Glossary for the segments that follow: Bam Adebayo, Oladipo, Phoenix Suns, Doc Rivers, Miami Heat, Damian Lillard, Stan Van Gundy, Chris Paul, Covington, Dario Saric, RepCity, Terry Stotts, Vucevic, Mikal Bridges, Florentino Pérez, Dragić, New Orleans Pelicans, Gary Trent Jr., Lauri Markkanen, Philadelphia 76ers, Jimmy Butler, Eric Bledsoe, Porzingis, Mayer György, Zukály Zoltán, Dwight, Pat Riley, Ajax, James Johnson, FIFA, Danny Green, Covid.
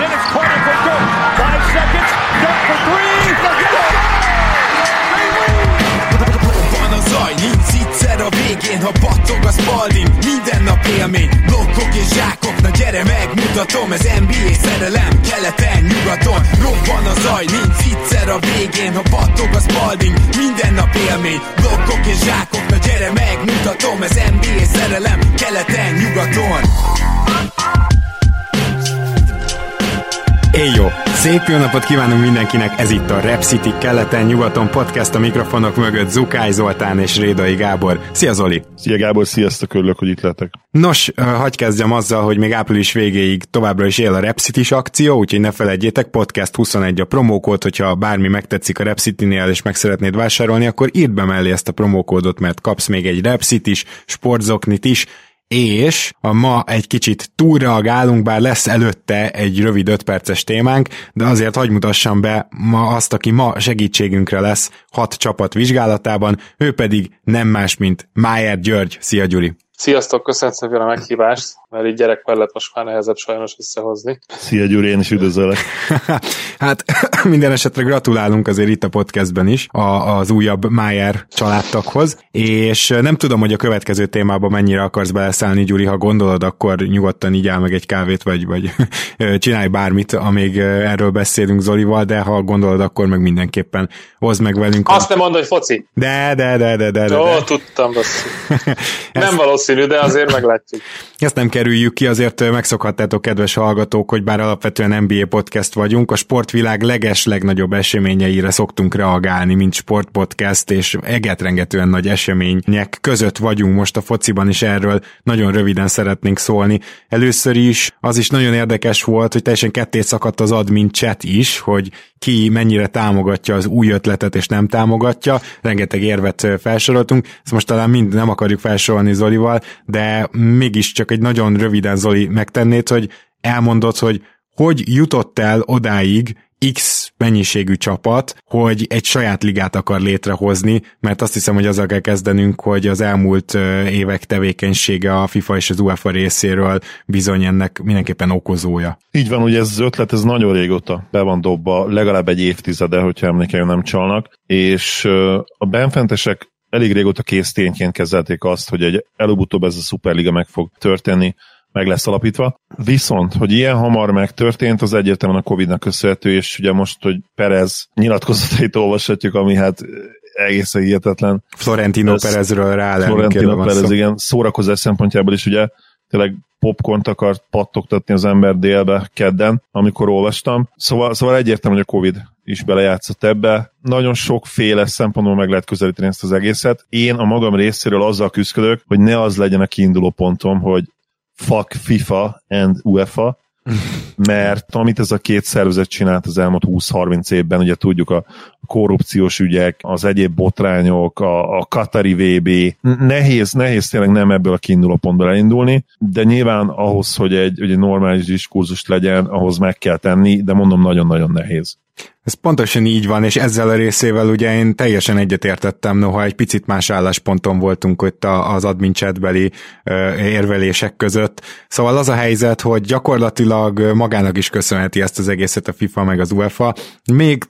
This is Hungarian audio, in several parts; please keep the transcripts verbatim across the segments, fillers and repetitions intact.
Then it's Carter for Dirk. Five seconds. Dirk for three. Van a zaj, nincs egyszer a végén, ha battog a Spalding. Minden nap élmény, blokkok és zsákokna, gyere megmutatom, ez en bé á szerelem, keleten, nyugaton. Robban a zaj, nincs egyszer a végén, ha battog a Spalding. Minden nap élmény, blokkok és zsákokna, gyere megmutatom, ez en bé á szerelem, keleten, nyugaton. Éj jó! Szép jó napot kívánunk mindenkinek! Ez itt a RepCity keleten-nyugaton podcast, a mikrofonok mögött Zukály Zoltán és Rédai Gábor. Szia Zoli! Szia Gábor, sziasztok, örülök, hogy itt lehetek. Nos, hagyj kezdjem azzal, hogy még április végéig továbbra is él a RepCity-s akció, úgyhogy ne feledjétek, podcast huszonegy a promókód, hogyha bármi megtetszik a RepCity-nél és meg szeretnéd vásárolni, akkor írd be mellé ezt a promókódot, mert kapsz még egy RepCity-s, sportzoknit is, és a ma egy kicsit túlreagálunk, bár lesz előtte egy rövid ötperces témánk, de azért hadd mutassam be ma azt, aki ma segítségünkre lesz hat csapat vizsgálatában, ő pedig nem más, mint Mayer György. Szia Gyuri! Sziasztok, köszönöm szépen a meghívást, mert így gyerek mellett most már nehezebb sajnos visszahozni. Szia Gyuri, én is üdvözöllek. Hát minden esetre gratulálunk azért itt a podcastben is a, az újabb Mayer családtaghoz, és nem tudom, hogy a következő témában mennyire akarsz beleszállni, Gyuri, ha gondolod, akkor nyugodtan igyál meg egy kávét, vagy, vagy csinálj bármit, amíg erről beszélünk Zolival, de ha gondolod, akkor meg mindenképpen hozd meg velünk. Azt a... nem mondd, hogy foci. De, de, de, de, de. de. Ó, tudtam, basszus. Ezt... Nem valószínű, de azért meglátjuk. Ezt nem kerüljük ki, azért megszokhattátok, kedves hallgatók, hogy bár alapvetően en bé á podcast vagyunk, a sportvilág leges legnagyobb eseményeire szoktunk reagálni, mint sportpodcast, és egetrengetően nagy események között vagyunk most a fociban is, erről nagyon röviden szeretnénk szólni. Először is az is nagyon érdekes volt, hogy teljesen ketté szakadt az admin chat is, hogy ki mennyire támogatja az új ötletet és nem támogatja. Rengeteg érvet felsoroltunk, ezt most talán mind nem akarjuk felsorolni Zolival, de mégis csak egy nagyon röviden, Zoli, megtennéd, hogy elmondod, hogy hogy jutott el odáig X mennyiségű csapat, hogy egy saját ligát akar létrehozni, mert azt hiszem, hogy azzal kell kezdenünk, hogy az elmúlt évek tevékenysége a FIFA és az UEFA részéről bizony ennek mindenképpen okozója. Így van, ugye ez az ötlet, ez nagyon régóta be van dobva, legalább egy évtizede, hogyha emlékeim nem csalnak, és a benfentesek elég régóta kész tényként kezelték azt, hogy egy előbb-utóbb ez a szuperliga meg fog történni, meg lesz alapítva. Viszont, hogy ilyen hamar megtörtént, az egyértelműen a Covidnak köszönhető, és ugye most, hogy Pérez nyilatkozatait olvashatjuk, ami hát egészen hihetetlen. Florentino Pérezről rá lenni. Florentino Pérez, igen, szórakozás szempontjából is ugye tényleg popcornt akart pattogtatni az ember délbe kedden, amikor olvastam. Szóval, szóval egyértelmű, hogy a Covid is belejátszott ebbe. Nagyon sokféle szempontból meg lehet közelíteni ezt az egészet. Én a magam részéről azzal küzdök, hogy ne az legyen a kiinduló pontom, hogy fuck FIFA and UEFA, mert amit ez a két szervezet csinált az elmúlt húsz-harminc évben, ugye tudjuk, a korrupciós ügyek, az egyéb botrányok, a, a katari vé bé, nehéz, nehéz tényleg nem ebből a kiinduló pontból elindulni, de nyilván ahhoz, hogy egy, hogy egy normális diskurzust legyen, ahhoz meg kell tenni, de mondom, nagyon-nagyon nehéz. Ez pontosan így van, és ezzel a részével ugye én teljesen egyetértettem, noha egy picit más állásponton voltunk ott az admin chatbeli érvelések között. Szóval az a helyzet, hogy gyakorlatilag magának is köszönheti ezt az egészet a FIFA meg az UEFA. Még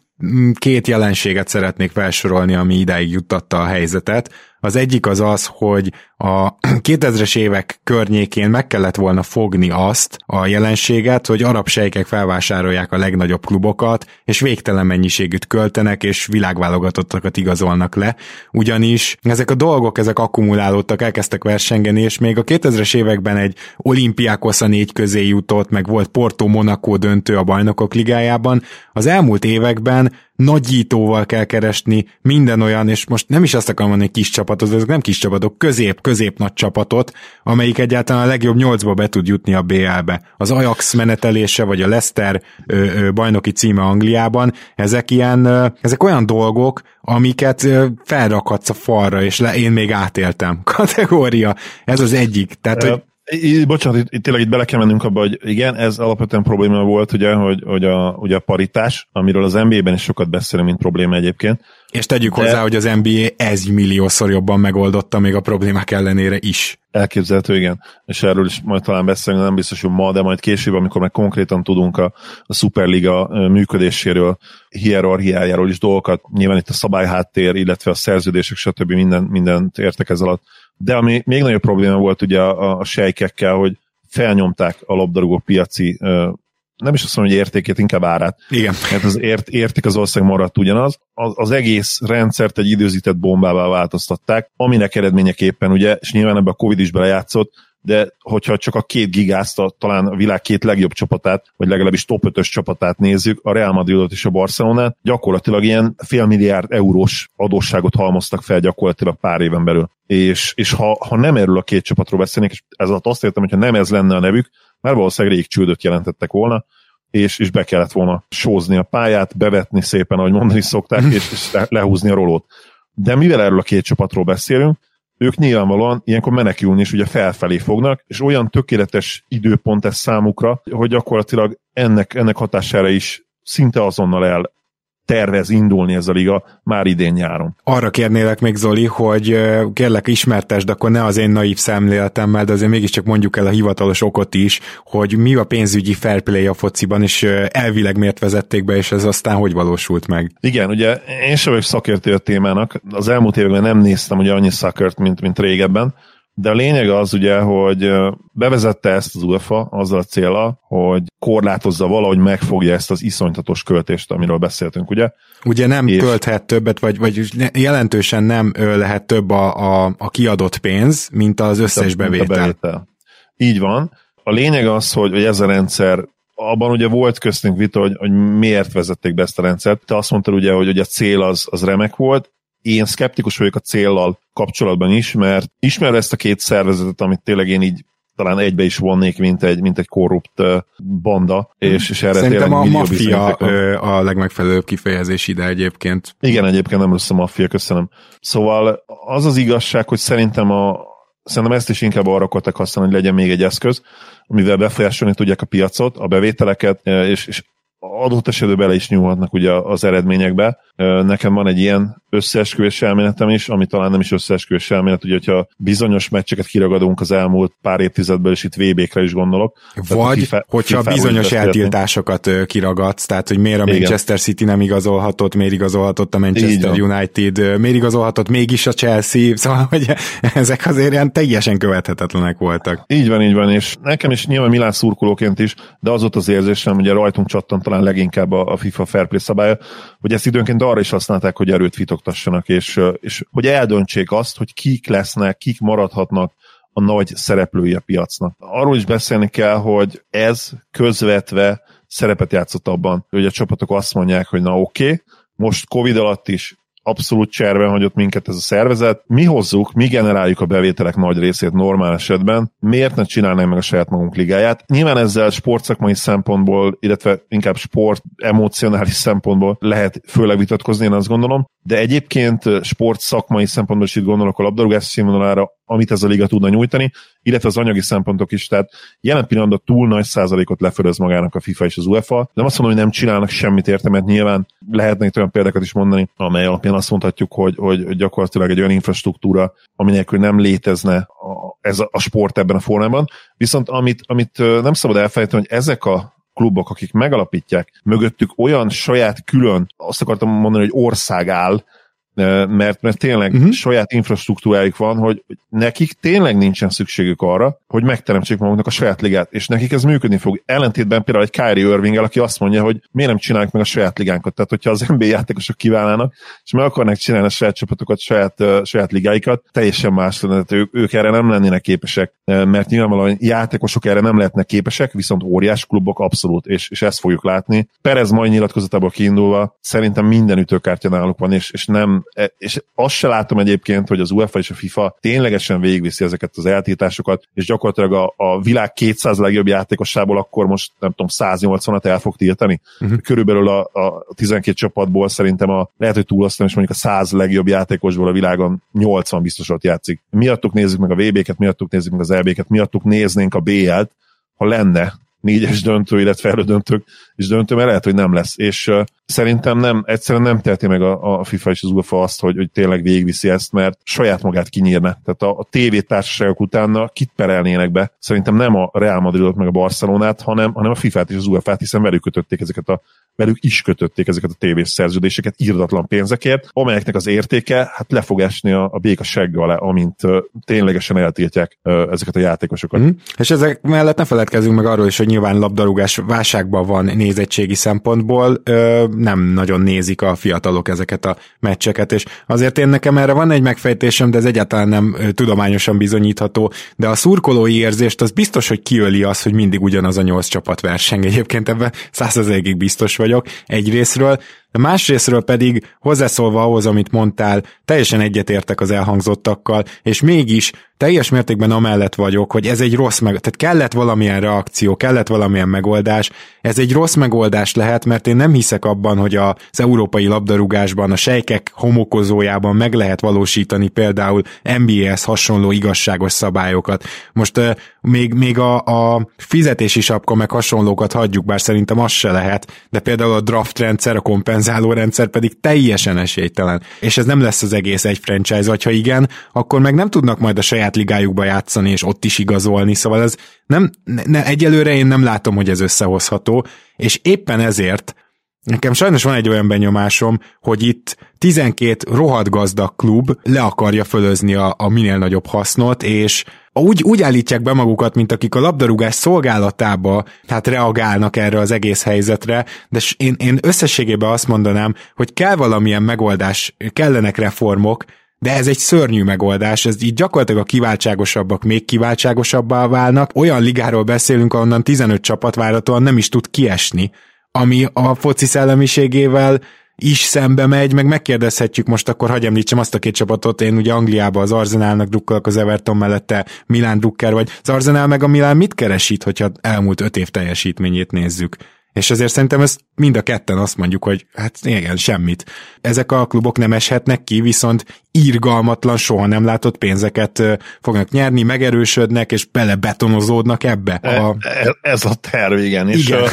két jelenséget szeretnék felsorolni, ami idáig juttatta a helyzetet. Az egyik az az, hogy a kétezres évek környékén meg kellett volna fogni azt a jelenséget, hogy arab sejkek felvásárolják a legnagyobb klubokat, és végtelen mennyiségűt költenek, és világválogatottakat igazolnak le. Ugyanis ezek a dolgok, ezek akkumulálódtak, elkezdtek versengeni, és még a kétezres években egy Olympiákos a négy közé jutott, meg volt Porto Monaco döntő a Bajnokok Ligájában. Az elmúlt években nagyítóval kell keresni minden olyan, és most nem is azt akarom mondani, kis csapatot, ezek nem kis csapatok, közép, közép nagy csapatot, amelyik egyáltalán a legjobb nyolcba be tud jutni a bé el-be. Az Ajax menetelése, vagy a Leicester ö, ö, bajnoki címe Angliában, ezek ilyen, ö, ezek olyan dolgok, amiket felrakhatsz a falra, és le, én még átéltem. Kategória. Ez az egyik. Tehát, hogy I, bocsánat, itt, tényleg itt bele kell mennünk abba, hogy igen, ez alapvetően probléma volt, ugye, hogy, hogy, a, hogy a paritás, amiről az en bé á-ben is sokat beszélünk, mint probléma egyébként. És tegyük de... hozzá, hogy az en bé á egy milliószor jobban megoldotta még a problémák ellenére is. Elképzelhető, igen. És erről is majd talán beszélünk, nem biztos, hogy ma, de majd később, amikor meg konkrétan tudunk a, a Szuperliga működéséről, hierarchiájáról is dolgokat, nyilván itt a szabályháttér, illetve a szerződések, stb. Minden, mindent értek ez alatt. De ami még nagyobb probléma volt ugye a, a sejkekkel, hogy felnyomták a labdarúgó piaci, nem is azt mondom, hogy értékét, inkább árát. Igen. Mert az ért, érték az ország maradt ugyanaz. Az, az egész rendszert egy időzített bombává változtatták, aminek eredményeképpen ugye, és nyilván ebbe a Covid is belejátszott, de hogyha csak a két gigáztat, talán a világ két legjobb csapatát, vagy legalábbis top ötös csapatát nézzük, a Real Madridot és a Barcelonát, gyakorlatilag ilyen fél milliárd eurós adósságot halmoztak fel gyakorlatilag pár éven belül. És, és ha, ha nem erről a két csapatról beszélnék, és ez alatt azt értem, hogyha nem ez lenne a nevük, már valószínűleg rég csődöt jelentettek volna, és, és be kellett volna sózni a pályát, bevetni szépen, ahogy mondani szokták, és, és lehúzni a rolót. De mivel erről a két csapatról beszélünk, ők nyilvánvalóan ilyenkor menekülni is ugye felfelé fognak, és olyan tökéletes időpont ez számukra, hogy gyakorlatilag ennek, ennek hatására is szinte azonnal el tervez indulni ez a liga már idén nyáron. Arra kérnélek még, Zoli, hogy kérlek ismertesd, akkor ne az én naív szemléletemmel, de azért mégiscsak mondjuk el a hivatalos okot is, hogy mi a pénzügyi fair play a fociban, és elvileg miért vezették be, és ez aztán hogy valósult meg? Igen, ugye én sem vagyok szakértő a témának, az elmúlt években nem néztem ugye annyi szakert, mint, mint régebben, de a lényeg az ugye, hogy bevezette ezt az UEFA azzal a céllal, hogy korlátozza valahogy, megfogja ezt az iszonytatos költést, amiről beszéltünk, ugye? Ugye nem és... költhet többet, vagy, vagy jelentősen nem lehet több a, a, a kiadott pénz, mint az összes bevétel. bevétel. Így van. A lényeg az, hogy, hogy ez a rendszer, abban ugye volt köztünk vita, hogy, hogy miért vezették be ezt a rendszert. Te azt mondtad ugye, hogy, hogy a cél az, az remek volt. Én szkeptikus vagyok a céllal kapcsolatban is, mert ismerve ezt a két szervezetet, amit tényleg én így talán egybe is vonnék, mint egy, mint egy korrupt banda, és, és erre szerintem tényleg millió bizonyíték van. Szerintem a maffia a legmegfelelőbb kifejezés ide egyébként. Igen, egyébként nem rossz a maffia, köszönöm. Szóval az az igazság, hogy szerintem a, szerintem ezt is inkább arra akartak használni, hogy legyen még egy eszköz, amivel befolyásolni tudják a piacot, a bevételeket, és, és adott esetben bele is nyúlhatnak ugye az eredményekbe. Nekem van egy ilyen összeesküvés elméletem is, ami talán nem is összeesküvés elmélet, ugye, hogyha bizonyos meccseket kiragadunk az elmúlt pár évtizedből, és itt vé bé-kre is gondolok. Vagy, kife- hogyha kife- bizonyos eltiltásokat kiragadsz, tehát, hogy miért a Manchester igen. City nem igazolhatott, miért igazolhatott a Manchester United, miért igazolhatott mégis a Chelsea, szóval, hogy ezek azért ilyen teljesen követhetetlenek voltak. Így van, így van, és nekem is nyilván Milán szurkolóként is, de az ott az érzésem, ugye rajtunk csattant talán leginkább a FIFA fair play szabálya, hogy ezt időnként arra is használták, hogy erőt vitogtassanak, és, és hogy eldöntsék azt, hogy kik lesznek, kik maradhatnak a nagy szereplői a piacnak. Arról is beszélni kell, hogy ez közvetve szerepet játszott abban, hogy a csapatok azt mondják, hogy na oké, okay, most Covid alatt is abszolút cserben hagyott minket ez a szervezet, mi hozzuk, mi generáljuk a bevételek nagy részét normál esetben, miért ne csinálnánk meg a saját magunk ligáját. Nyilván ezzel sportszakmai szempontból, illetve inkább sport emocionális szempontból lehet főleg vitatkozni, én azt gondolom, de egyébként sportszakmai szempontból is itt gondolok a labdarúgás színvonalára, amit ez a liga tudna nyújtani, illetve az anyagi szempontok is, tehát jelen pillanatban túl nagy százalékot lefölöz magának a FIFA és az UEFA. Nem azt mondom, hogy nem csinálnak semmit érte, mert nyilván lehetne itt olyan példákat is mondani, amely alapján azt mondhatjuk, hogy, hogy gyakorlatilag egy olyan infrastruktúra, ami nélkül nem létezne a, ez a, a sport ebben a formában. Viszont amit, amit nem szabad elfelejteni, hogy ezek a klubok, akik megalapítják, mögöttük olyan saját külön, azt akartam mondani, hogy ország áll, mert, mert tényleg uh-huh. saját infrastruktúrájuk van, hogy nekik tényleg nincsen szükségük arra, hogy megteremtsék maguknak a saját ligát, és nekik ez működni fog. Ellentétben például egy Kyrie Irvinggel, aki azt mondja, hogy miért nem csináljuk meg a saját ligánkat. Tehát, hogyha az en bé á játékosok kívánnának, és meg akarnak csinálni a saját csapatokat, saját, uh, saját ligáikat, teljesen más lenne, ők, ők erre nem lennének képesek, mert nyilvánvalóan játékosok erre nem lehetnek képesek, viszont óriás klubok abszolút, és, és ezt fogjuk látni. Perez mai nyilatkozatából kiindulva szerintem minden ütőkártya náluk van, és, és nem és azt se látom egyébként, hogy az UEFA és a FIFA ténylegesen végigviszi ezeket az eltiltásokat, és gyakorlatilag a, a világ kétszáz legjobb játékosából akkor most, nem tudom, száznyolcvanat el fog tiltani. Uh-huh. Körülbelül a, a tizenkét csapatból szerintem a, lehet, hogy túloztam, és mondjuk a száz legjobb játékosból a világon nyolcvan biztosat játszik. Miattuk nézzük meg a vé béket, miattuk nézzük meg az é béket, miattuk néznénk a bé el-t, ha lenne négyes döntő, illetve elődöntők és döntő, mert lehet, hogy nem lesz. És uh, szerintem nem, egyszerűen nem teheti meg a, a FIFA és az UEFA azt, hogy, hogy tényleg végigviszi ezt, mert saját magát kinyírne. Tehát a, a tévétársaságok utána kit perelnének be. Szerintem nem a Real Madridot meg a Barcelonát, hanem, hanem a fifát és az u ef á-t, hiszen velük kötötték ezeket a velük is kötötték ezeket a tévés szerződéseket irdatlan pénzekért, amelyeknek az értéke hát le fog esni a, a béka segge alá, amint uh, ténylegesen eltiltják uh, ezeket a játékosokat. Mm. És ezek mellett ne feledkezzünk meg arról is, hogy nyilván labdarúgás válságban van nézettségi szempontból, ö, nem nagyon nézik a fiatalok ezeket a meccseket, és azért én nekem erre van egy megfejtésem, de ez egyáltalán nem tudományosan bizonyítható, de a szurkolói érzést az biztos, hogy kiöli az, hogy mindig ugyanaz a nyolc csapat verseng. Egyébként ebben száz százalékig biztos vagyok egyrésztről, de másrésztről pedig hozzászólva ahhoz, amit mondtál, teljesen egyetértek az elhangzottakkal, és mégis teljes mértékben amellett vagyok, hogy ez egy rossz megoldás, tehát kellett valamilyen reakció, kellett valamilyen megoldás, ez egy rossz megoldás lehet, mert én nem hiszek abban, hogy az európai labdarúgásban, a sejkek homokozójában meg lehet valósítani például en bé á-hez hasonló igazságos szabályokat. Most euh, még, még a, a fizetési sapka meg hasonlókat hagyjuk, bár szerintem az se lehet, de például a draft rendszer, a kompenzáló rendszer pedig teljesen esélytelen, és ez nem lesz az egész egy franchise, vagy ha igen, akkor meg nem tudnak majd a saját ligájukba játszani, és ott is igazolni, szóval ez nem, ne, egyelőre én nem látom, hogy ez összehozható, és éppen ezért nekem sajnos van egy olyan benyomásom, hogy itt tizenkét rohadt gazdag klub le akarja fölözni a, a minél nagyobb hasznot, és úgy, úgy állítják be magukat, mint akik a labdarúgás szolgálatába hát reagálnak erre az egész helyzetre, de én, én összességében azt mondanám, hogy kell valamilyen megoldás, kellenek reformok, de ez egy szörnyű megoldás, ez így gyakorlatilag a kiváltságosabbak még kiváltságosabbá válnak. Olyan ligáról beszélünk, ahonnan tizenöt csapat várhatóan nem is tud kiesni, ami a foci szellemiségével is szembe megy, meg megkérdezhetjük most akkor, hagyj említsem azt a két csapatot, én ugye Angliában az Arsenalnak drukkolok, az Everton mellette Milan drukker vagy, az Arsenal meg a Milan mit keresít, hogyha elmúlt öt év teljesítményét nézzük? És azért szerintem ezt mind a ketten azt mondjuk, hogy hát igen, semmit. Ezek a klubok nem eshetnek ki, viszont irgalmatlan, soha nem látott pénzeket fognak nyerni, megerősödnek, és belebetonozódnak ebbe. A... Ez a terv, igen. igen. És a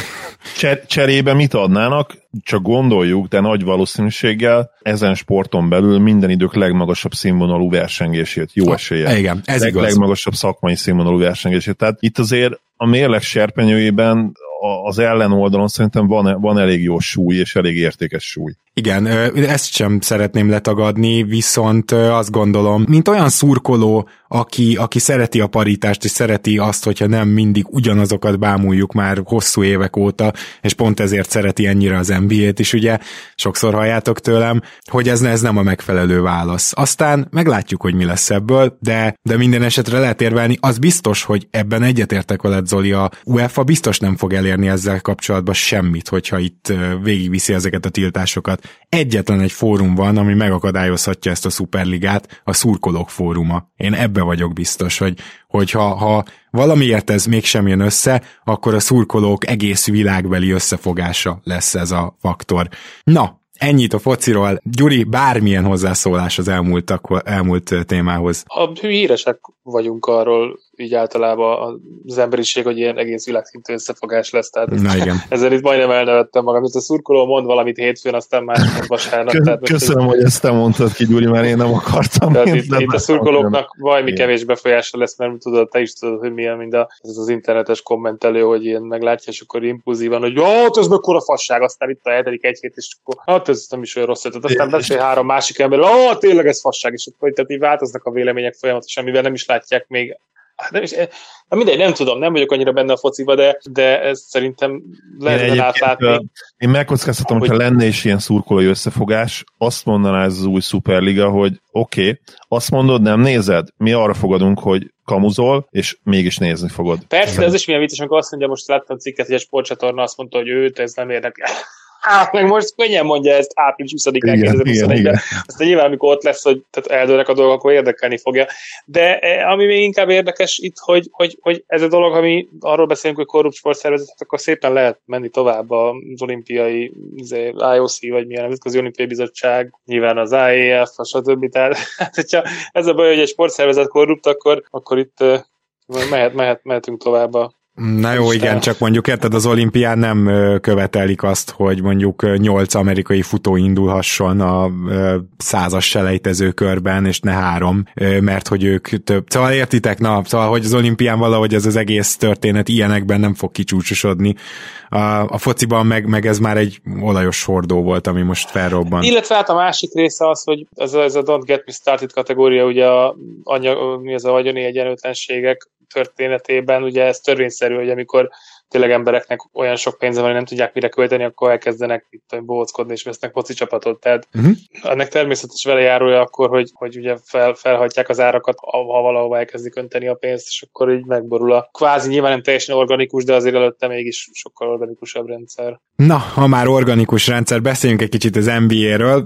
cser- cserébe mit adnának? Csak gondoljuk, de nagy valószínűséggel ezen sporton belül minden idők legmagasabb színvonalú versengését, jó ha, esélye. Igen, ez Leg- igaz. Legmagasabb szakmai színvonalú versengését. Tehát itt azért a mérleg serpenyőjében az ellenoldalon szerintem van, van elég jó súly, és elég értékes súly. Igen, ezt sem szeretném letagadni, viszont azt gondolom, mint olyan szurkoló, aki, aki szereti a paritást, és szereti azt, hogyha nem mindig ugyanazokat bámuljuk már hosszú évek óta, és pont ezért szereti ennyire az en bé á-t is, ugye, sokszor halljátok tőlem, hogy ez, ez nem a megfelelő válasz. Aztán meglátjuk, hogy mi lesz ebből, de, de minden esetre lehet érvelni, az biztos, hogy ebben egyetértek veled, Zoli, a UEFA biztos nem fog elérni ezzel kapcsolatban semmit, hogyha itt végigviszi ezeket a tiltásokat. Egyetlen egy fórum van, ami megakadályozhatja ezt a szuperligát, a szurkolók fóruma. Én ebbe vagyok biztos, hogy, hogy ha, ha valamiért ez mégsem jön össze, akkor a szurkolók egész világbeli összefogása lesz ez a faktor. Na, ennyit a fociról. Gyuri, bármilyen hozzászólás az elmúlt, elmúlt témához? A híresek vagyunk arról, így általában az emberiség, hogy ilyen egész világszintű összefogás lesz. Tehát ez, na igen. Ezzel itt majdnem elnevettem magam. Most a szurkoló mond valamit hétfőn, aztán már vasárnap. Kö- köszönöm, hogy ezt te mondtad ki, Gyuri, már én nem akartam. Tehát itt, itt a szurkolóknak valami kevés befolyása lesz, mert tudod, te is tudod, hogy milyen mind a, ez az internetes kommentelő, hogy ilyen meglátja, és akkor impulzívan, hogy hát ez mekkora fasság, aztán itt a hetedik egy hét, és akkor hát ez nem is olyan rossz, tehát aztán beszél három másik ember, ó, tényleg ez fasság, és akkor tehát így változnak a vélemények folyamatosan, mivel nem is látják még. Nem, is, na mindegy, nem tudom, nem vagyok annyira benne a fociba, de, de ez szerintem lehetne átlátni. Én megkockáztatom, hogy ha lenne is ilyen szurkolói összefogás, azt mondaná ez az új szuperliga, hogy oké, okay, azt mondod, nem nézed, mi arra fogadunk, hogy kamuzol, és mégis nézni fogod. Persze, ez is milyen vicces, amikor azt mondja, most láttam a cikket, hogy egy sportcsatorna azt mondta, hogy őt ez nem érdekel. hát meg most könnyen mondja ezt április huszadikán kétezer-huszonegyben. Aztán nyilván, amikor ott lesz, hogy eldőlnek a dolgok, akkor érdekelni fogja. De ami még inkább érdekes itt, hogy, hogy, hogy ez a dolog, ami arról beszélünk, hogy korrupt sportszervezetek, akkor szépen lehet menni tovább az olimpiai I O C, vagy milyen nemzetközi olimpiai bizottság, nyilván az I A F, stb. Tehát, hogyha ez a baj, hogy egy sportszervezet korrupt, akkor, akkor itt mehet, mehet, mehetünk tovább a... Na jó, igen, csak mondjuk érted, az olimpián nem követelik azt, hogy mondjuk nyolc amerikai futó indulhasson a százas selejtező körben, és ne három, mert hogy ők több. Szóval értitek, na, szóval, hogy az olimpián valahogy ez az egész történet ilyenekben nem fog kicsúcsosodni. A, a fociban meg, meg ez már egy olajos hordó volt, ami most felrobban. Illetve hát a másik része az, hogy ez a, ez a Don't Get Me Started kategória, ugye a, anya, mi az a vagyoni egyenlőtlenségek történetében, ugye ez törvényszerű, hogy amikor tényleg embereknek olyan sok pénze van, hogy nem tudják mire költeni, akkor elkezdenek itt bohóckodni, és vesznek foci csapatot. Tehát uh-huh. ennek természetes velejárója akkor, hogy, hogy ugye fel, felhajtják az árakat, ha valahova elkezdik önteni a pénzt, és akkor így megborul a kvázi nyilván nem teljesen organikus, de azért előtte mégis sokkal organikusabb rendszer. Na, ha már organikus rendszer, beszéljünk egy kicsit az N B A-ről.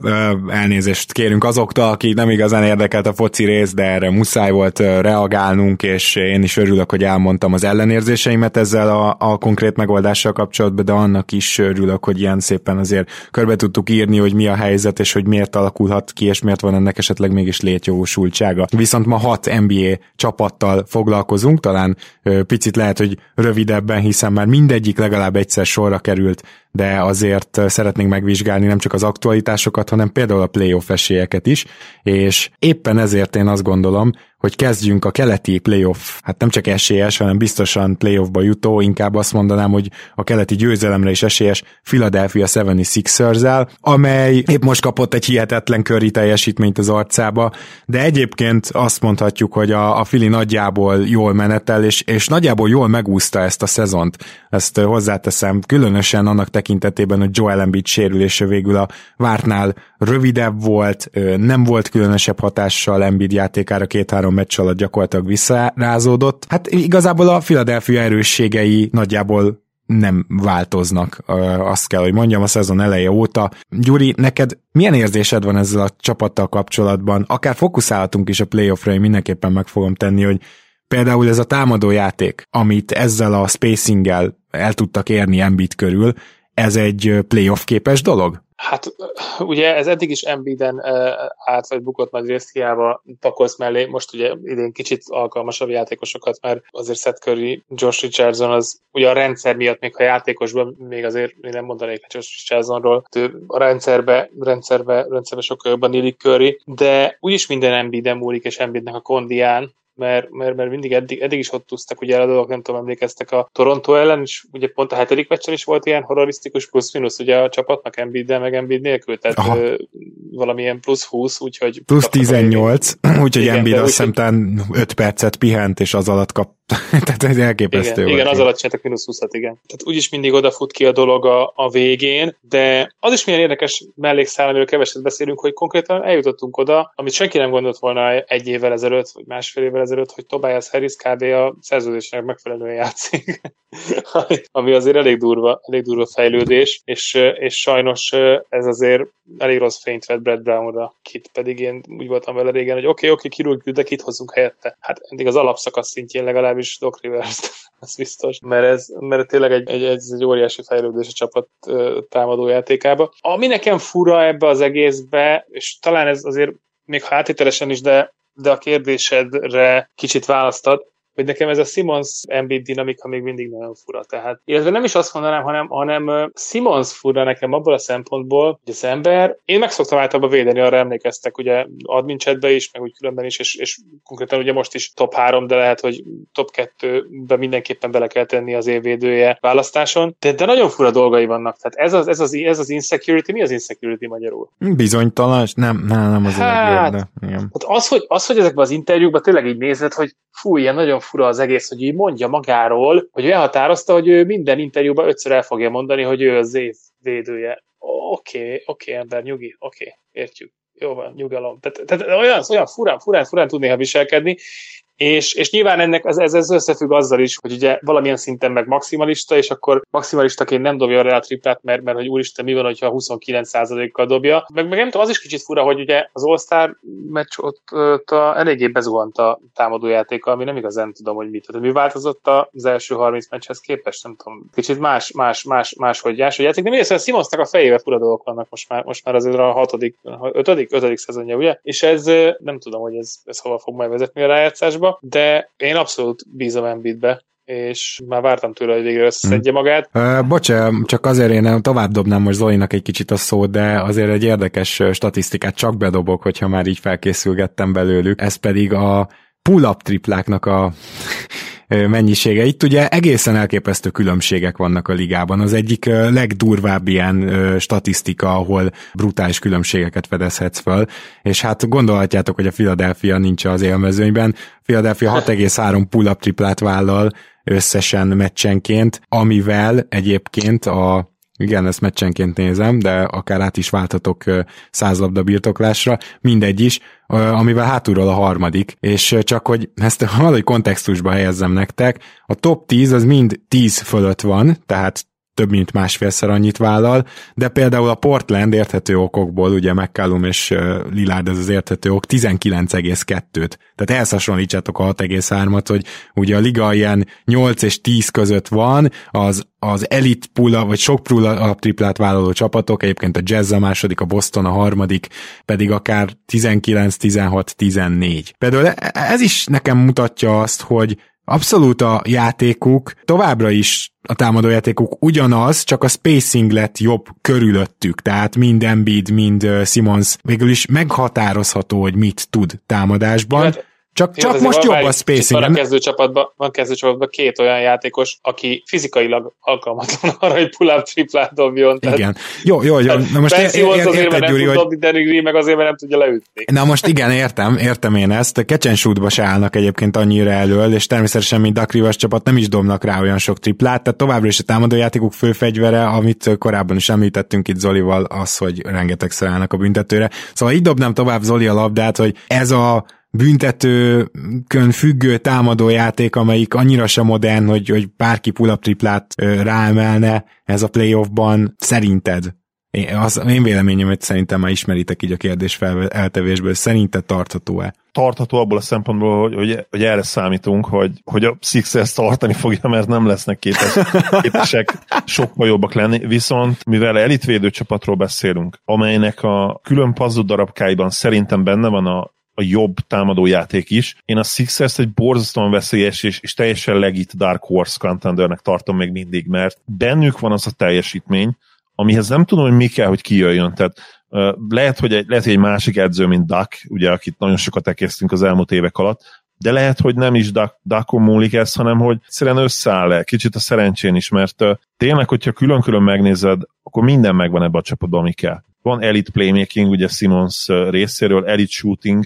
Elnézést kérünk azoktól, akik nem igazán érdekelt a foci rész, de erre muszáj volt reagálnunk, és én is örülök, hogy elmondtam az ellenérzéseimet ezzel a, a konkrét megoldással kapcsolatban, de annak is örülök, hogy ilyen szépen azért körbe tudtuk írni, hogy mi a helyzet, és hogy miért alakulhat ki, és miért van ennek esetleg mégis létjogosultsága. Viszont ma hat N B A csapattal foglalkozunk, talán picit lehet, hogy rövidebben, hiszen már mindegyik legalább egyszer sorra került, de azért szeretnénk megvizsgálni nem csak az aktualitásokat, hanem például a playoff esélyeket is, és éppen ezért én azt gondolom, hogy kezdjünk a keleti playoff, hát nem csak esélyes, hanem biztosan playoffba jutó, inkább azt mondanám, hogy a keleti győzelemre is esélyes Philadelphia hetvenhatos Sixers-el, amely épp most kapott egy hihetetlen köri teljesítményt az arcába, de egyébként azt mondhatjuk, hogy a, a Philly nagyjából jól menetel, és, és nagyjából jól megúszta ezt a szezont. Ezt hozzáteszem, különösen annak tekintetében, hogy Joel Embiid sérülése végül a vártnál rövidebb volt, nem volt különösebb hatással Embiid játékára, két-három meccs alatt gyakorlatilag visszarázódott. Hát igazából a Philadelphia erősségei nagyjából nem változnak, azt kell, hogy mondjam, a szezon eleje óta. Gyuri, neked milyen érzésed van ezzel a csapattal kapcsolatban? Akár fókuszálhatunk is a playoffra, én mindenképpen meg fogom tenni, hogy például ez a támadó játék, amit ezzel a spacinggel el tudtak érni Embiid körül, ez egy playoff képes dolog? Hát ugye ez eddig is Embiiden állt vagy bukott nagy részt, hiába pakolsz mellé, most ugye idén kicsit alkalmasabb játékosokat, mert azért Seth Curry, Josh Richardson az ugye a rendszer miatt, még ha játékosban, még azért én nem mondanék a Josh Richardsonról, a rendszerbe, rendszerbe, rendszerbe sokkal jobban illik Curry, de úgyis minden Embiiden múlik, és Embiidnek a kondián, Mert, mert, mert mindig eddig, eddig is ott úsztak, ugye el a dolgok, nem tudom, emlékeztek a Toronto ellen, és ugye pont a hetedik meccsen is volt ilyen horrorisztikus plusz-minusz, ugye a csapatnak Embiiddel, meg Embiid nélkül, tehát ö, valamilyen plusz húsz, úgyhogy... plusz tizennyolc, úgyhogy Embiid azt hiszem talán öt percet pihent, és az alatt kap. Tehát ez elképesztő. Igen, igen, az alatt csináltak mínusz húszat, igen. Tehát úgyis mindig odafut ki a dolog a, a végén, de az is milyen érdekes mellékszál, amiről keveset beszélünk, hogy konkrétan eljutottunk oda, amit senki nem gondolt volna egy évvel ezelőtt, vagy másfél évvel ezelőtt, hogy Tobias Harris kb. A szerződésnek megfelelően játszik. Ami azért elég durva, elég durva fejlődés, és, és sajnos ez azért elég rossz fényt vett Brad Brownra, kit pedig én úgy voltam vele régen, hogy oké, okay, oké, okay, kirúgjuk, de kit hozzunk helyette. Hát eddig az alapszakasz szintjén legalább is Doc Rivers-t, ez biztos, mert ez, mert tényleg egy, egy, egy, egy óriási fejlődés a csapat támadó játékába. Ami nekem fura ebbe az egészbe, és talán ez azért még ha átételesen is, de, de a kérdésedre kicsit választad, hogy nekem ez a Simmons-Embiid dinamika még mindig nagyon fura. Tehát, illetve nem is azt mondanám, hanem, hanem Simmons fura nekem abból a szempontból, hogy az ember, én meg szoktam általában védeni, arra emlékeztek, ugye admin chatbe is, meg úgy különben is, és, és konkrétan ugye most is top három, de lehet, hogy top kettőbe mindenképpen bele kell tenni az évvédője választáson, de, de nagyon fura dolgai vannak. Tehát ez az, ez az, ez az insecurity, mi az insecurity magyarul? Bizonytalan, nem, nem, nem az hát, legjobb, de igen. Hát az, hogy, az, hogy ezekben az interjúkban tényleg így nézed, hogy fú, ilyen nagyon fura az egész, hogy így mondja magáról, hogy ő elhatározta, hogy ő minden interjúban ötször el fogja mondani, hogy ő az év védője. Oké, okay, oké, okay, ember, nyugi, oké, okay, értjük. Jó van, nyugalom. Tehát, tehát olyan, olyan furán, furán, furán tud néha viselkedni, És, és nyilván ennek ez, ez összefügg azzal is, hogy ugye valamilyen szinten meg maximalista, és akkor maximalistaként nem dobja a Real triplát, mert, mert hogy úristen, mi van, hogyha huszonkilenc százalékkal dobja. Meg, meg nem tudom, az is kicsit fura, hogy ugye az All-Star meccs ott, ott a, eléggé bezuhant a támadójátéka, ami nem igazán tudom, hogy mit. Mi változott az első harminc meccshez képest, nem tudom. Kicsit más, más, más, más, hogy jás, hogy játék. De mindjárt Simonsznak a fejébe fura dolgok vannak most már, most már azért a hatodik, ötödik, ötödik szezonja, ugye? És ez nem tudom, hogy ez, ez hova fog majd vezetni a rájátszásba. De én abszolút bízom Embiidbe, és már vártam tőle, hogy végre összeszedje magát. Ö, bocsá, csak azért én tovább dobnám most Zolinak egy kicsit a szót, de azért egy érdekes statisztikát csak bedobok, hogyha már így felkészülgettem belőlük. Ez pedig a pull-up tripláknak a mennyisége. Itt ugye egészen elképesztő különbségek vannak a ligában. Az egyik legdurvább ilyen statisztika, ahol brutális különbségeket fedezhetsz föl, és hát gondolhatjátok, hogy a Philadelphia nincs az élmezőnyben. Philadelphia hat egész három pull-up triplát vállal összesen meccsenként, amivel egyébként a igen, ezt meccsenként nézem, de akár át is váltatok száz labda birtoklásra, mindegy is, amivel hátulról a harmadik, és csak hogy ezt valahogy kontextusba helyezzem nektek, a top tíz az mind tíz fölött van, tehát több mint másfélszer annyit vállal, de például a Portland érthető okokból, ugye McCallum és Lillard ez az érthető ok, tizenkilenc egész kettőt. Tehát elszasonlítsátok a hat egész hármat, hogy ugye a liga ilyen nyolc és tíz között van, az, az elit pull vagy sok pull-up triplát vállaló csapatok, egyébként a Jazz a második, a Boston a harmadik, pedig akár tizenkilenc, tizenhat, tizennégy. Például ez is nekem mutatja azt, hogy abszolút a játékuk, továbbra is a támadójátékuk ugyanaz, csak a spacing lett jobb körülöttük, tehát mind Embiid, mind Simmons végül is meghatározható, hogy mit tud támadásban. Jó, csak jó, csak most jobb a spacing. Van kezdőcsapatban, van kezdőcsapatban két olyan játékos, aki fizikailag alkalmatlan arra, hogy pull-up triplát dobjon. Tehát, igen. Jó, jó, jó. Na most ér, ér, ér, érted, Gyuri, hogy... Dobni, Denigri, meg azért, mert nem tudja leütni. Na most igen, értem, értem én ezt. Catch and shoot-ba se állnak egyébként annyira elől, és természetesen, mint Duck Rivers csapat, nem is dobnak rá olyan sok triplát, tehát továbbra is a támadójátékok főfegyvere, amit korábban is említettünk itt Zolival, az, hogy rengetegszer állnak a büntetőre. Szóval így dobnám tovább Zoli a labdát, hogy ez a büntetőkön függő támadójáték, amelyik annyira sem modern, hogy, hogy bárki pull-up triplát ráemelne ez a playoffban, szerinted? Én, az, én véleményem, hogy szerintem már ismeritek így a kérdés eltevésből, szerinted tartható-e? Tartható abból a szempontból, hogy, hogy, hogy erre számítunk, hogy, hogy a Sixers tartani fogja, mert nem lesznek képes, képesek sokkal jobbak lenni. Viszont mivel elitvédő csapatról beszélünk, amelynek a külön puzzle darabkáiban szerintem benne van a a jobb támadójáték is. Én a Sixers egy borzasztóan veszélyes és, és teljesen legit Dark Horse contendernek tartom még mindig, mert bennük van az a teljesítmény, amihez nem tudom, hogy mi kell, hogy kijöjjön. Tehát uh, lehet, hogy egy, lehet, hogy egy másik edző, mint Duck, ugye, akit nagyon sokat ekésztünk az elmúlt évek alatt, de lehet, hogy nem is Duckon múlik ez, hanem hogy egyszerűen összeáll le, kicsit a szerencsén is, mert uh, tényleg, hogyha külön-külön megnézed, akkor minden megvan ebben a csapatban, ami kell. Van elite playmaking, ugye Simmons részéről, elite shooting,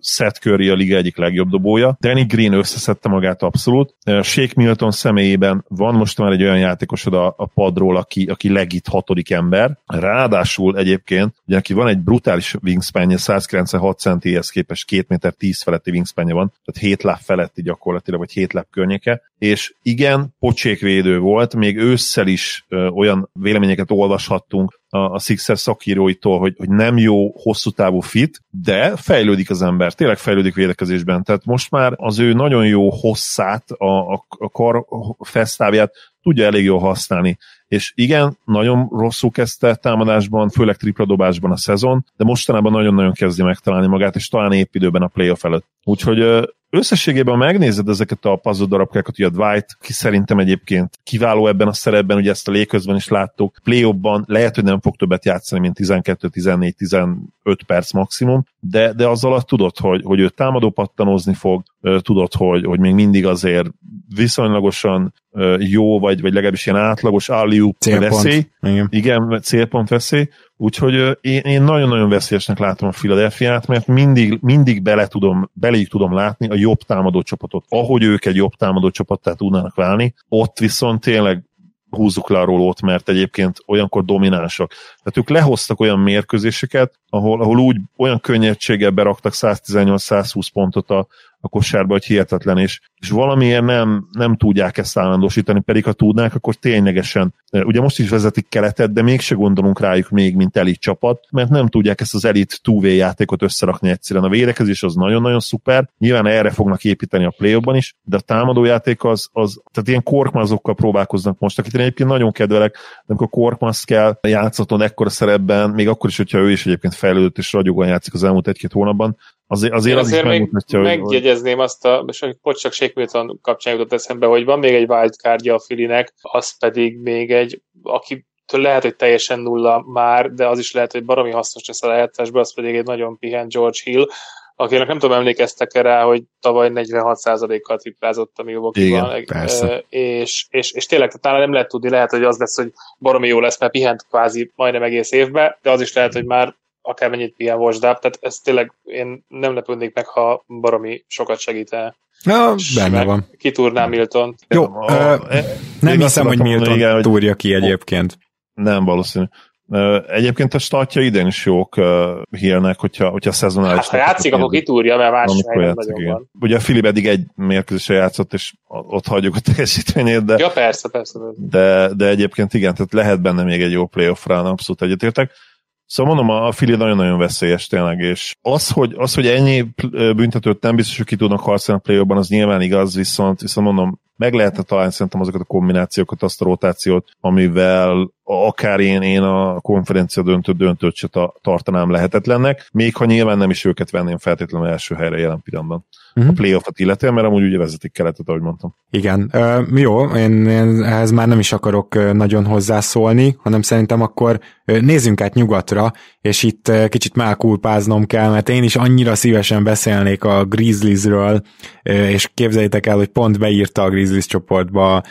Seth Curry a liga egyik legjobb dobója. Danny Green összeszedte magát abszolút. Shake Milton személyében van most már egy olyan játékosod a, a padról, aki, aki legit hatodik ember. Ráadásul egyébként, ugye neki van egy brutális wingspanje, száz kilencvenhat centiméterhez képest két méter tíz feletti wingspanje van, tehát hét láb feletti gyakorlatilag, vagy hét láb környéke, és igen, pocsékvédő volt, még ősszel is ö, olyan véleményeket olvashattunk a, a Sixers szakíróitól, hogy, hogy nem jó hosszú távú fit, de fejlődik az ember, tényleg fejlődik védekezésben, tehát most már az ő nagyon jó hosszát, a, a, a kar fesztávját tudja elég jól használni. És igen, nagyon rosszul kezdte támadásban, főleg tripladobásban a szezon, de mostanában nagyon-nagyon kezdi megtalálni magát, és talán épp időben a playoff előtt. Úgyhogy összességében megnézed ezeket a puzzle darabkákat, ugye a Dwight, ki szerintem egyébként kiváló ebben a szerepben, ugye ezt a Lakersben is láttuk, playoffban lehet, hogy nem fog többet játszani, mint tizenkettő, tizennégy, tizenöt perc maximum, de, de az alatt tudod, hogy, hogy ő támadó pattanozni fog, tudod, hogy, hogy még mindig azért viszonylagosan jó, vagy, vagy legalábbis ilyen átlagos alley-oop veszély. Igen. Igen, célpont veszély. Úgyhogy én nagyon-nagyon veszélyesnek látom a Philadelphiát, mert mindig, mindig bele tudom, beléjük tudom látni a jobb támadó csapatot. Ahogy ők egy jobb támadó csapattá tudnának válni, ott viszont tényleg húzzuk le a rólót, mert egyébként olyankor dominánsak. Tehát ők lehoztak olyan mérkőzéseket, ahol, ahol úgy olyan könnyedséggel beraktak száz tizennyolc száz húsz pontot a, a kosárba, hogy hihetetlen, és, és valamiért nem, nem tudják ezt állandósítani, pedig ha tudnák, akkor ténylegesen, ugye most is vezetik Keletet, de mégse gondolunk rájuk még, mint elit csapat, mert nem tudják ezt az elit two way játékot összerakni egyszerűen. A védekezés az nagyon-nagyon szuper, nyilván erre fognak építeni a play-offban is, de a támadójáték az, az tehát ilyen korkmazokkal próbálkoznak most, akit én egyébként nagyon kedvelek, de amikor korkmaz kell játszatod ekkora szerepben, még akkor is, hogyha ő is egyébként fejlődött és ragyogóan játszik az elmúlt egy-két hónapban, Azért, azért, az azért még megjegyezném hogy... azt, a, és pocsak Shake Milton kapcsán jutott eszembe, hogy van még egy wildcardja a Phillynek, az pedig még egy, aki lehet, hogy teljesen nulla már, de az is lehet, hogy baromi hasznos lesz a lejátszásban, az pedig egy nagyon pihent George Hill, akinek nem tudom, emlékeztek rá, hogy tavaly negyvenhat százalékkal triplázott a Milwaukee-ban, és, és, és tényleg tehát nem lehet tudni, lehet, hogy az lesz, hogy baromi jó lesz, mert pihent kvázi majdnem egész évben, de az is lehet, hogy már akármennyit pihen Vosdább, tehát ez tényleg én nem lepődnék meg, ha baromi sokat segítene. Na, benne van. Kitúrná Milton. Jó, a, e, e, nem hiszem, hogy Milton igen, túrja ki egyébként. Nem valószínű. Egyébként a startja idén is jók uh, hírnek, hogyha, hogyha a szezonális... Hát, ha játszik, akkor kitúrja, mert más helyen nagyon van. Ugye a Filip eddig egy mérkőzésre játszott, és ott hagyjuk a teljesítményét, de... Ja, persze, persze. De, de egyébként igen, tehát lehet benne még egy jó playoff-rán, abszolút egyetértek. Szóval mondom, a Fili nagyon-nagyon veszélyes tényleg, és az, hogy, az, hogy ennyi büntetőt nem biztos, hogy ki tudnak harcolni a play-offban, az nyilván igaz, viszont, viszont mondom, meg lehetne találni szerintem azokat a kombinációkat, azt a rotációt, amivel akár én, én a konferencia döntő döntőt se tartanám lehetetlennek, még ha nyilván nem is őket venném feltétlenül első helyre jelen pillanatban. Uh-huh. A playoffot illetően, mert amúgy ugye vezetik Keletet, ahogy mondtam. Igen, uh, jó, én, én ehhez már nem is akarok nagyon hozzászólni, hanem szerintem akkor nézzünk át nyugatra, és itt kicsit mákulpáznom kell, mert én is annyira szívesen beszélnék a Grizzliesről, és képzeljétek el, hogy pont beírta a Grizzlies csoportba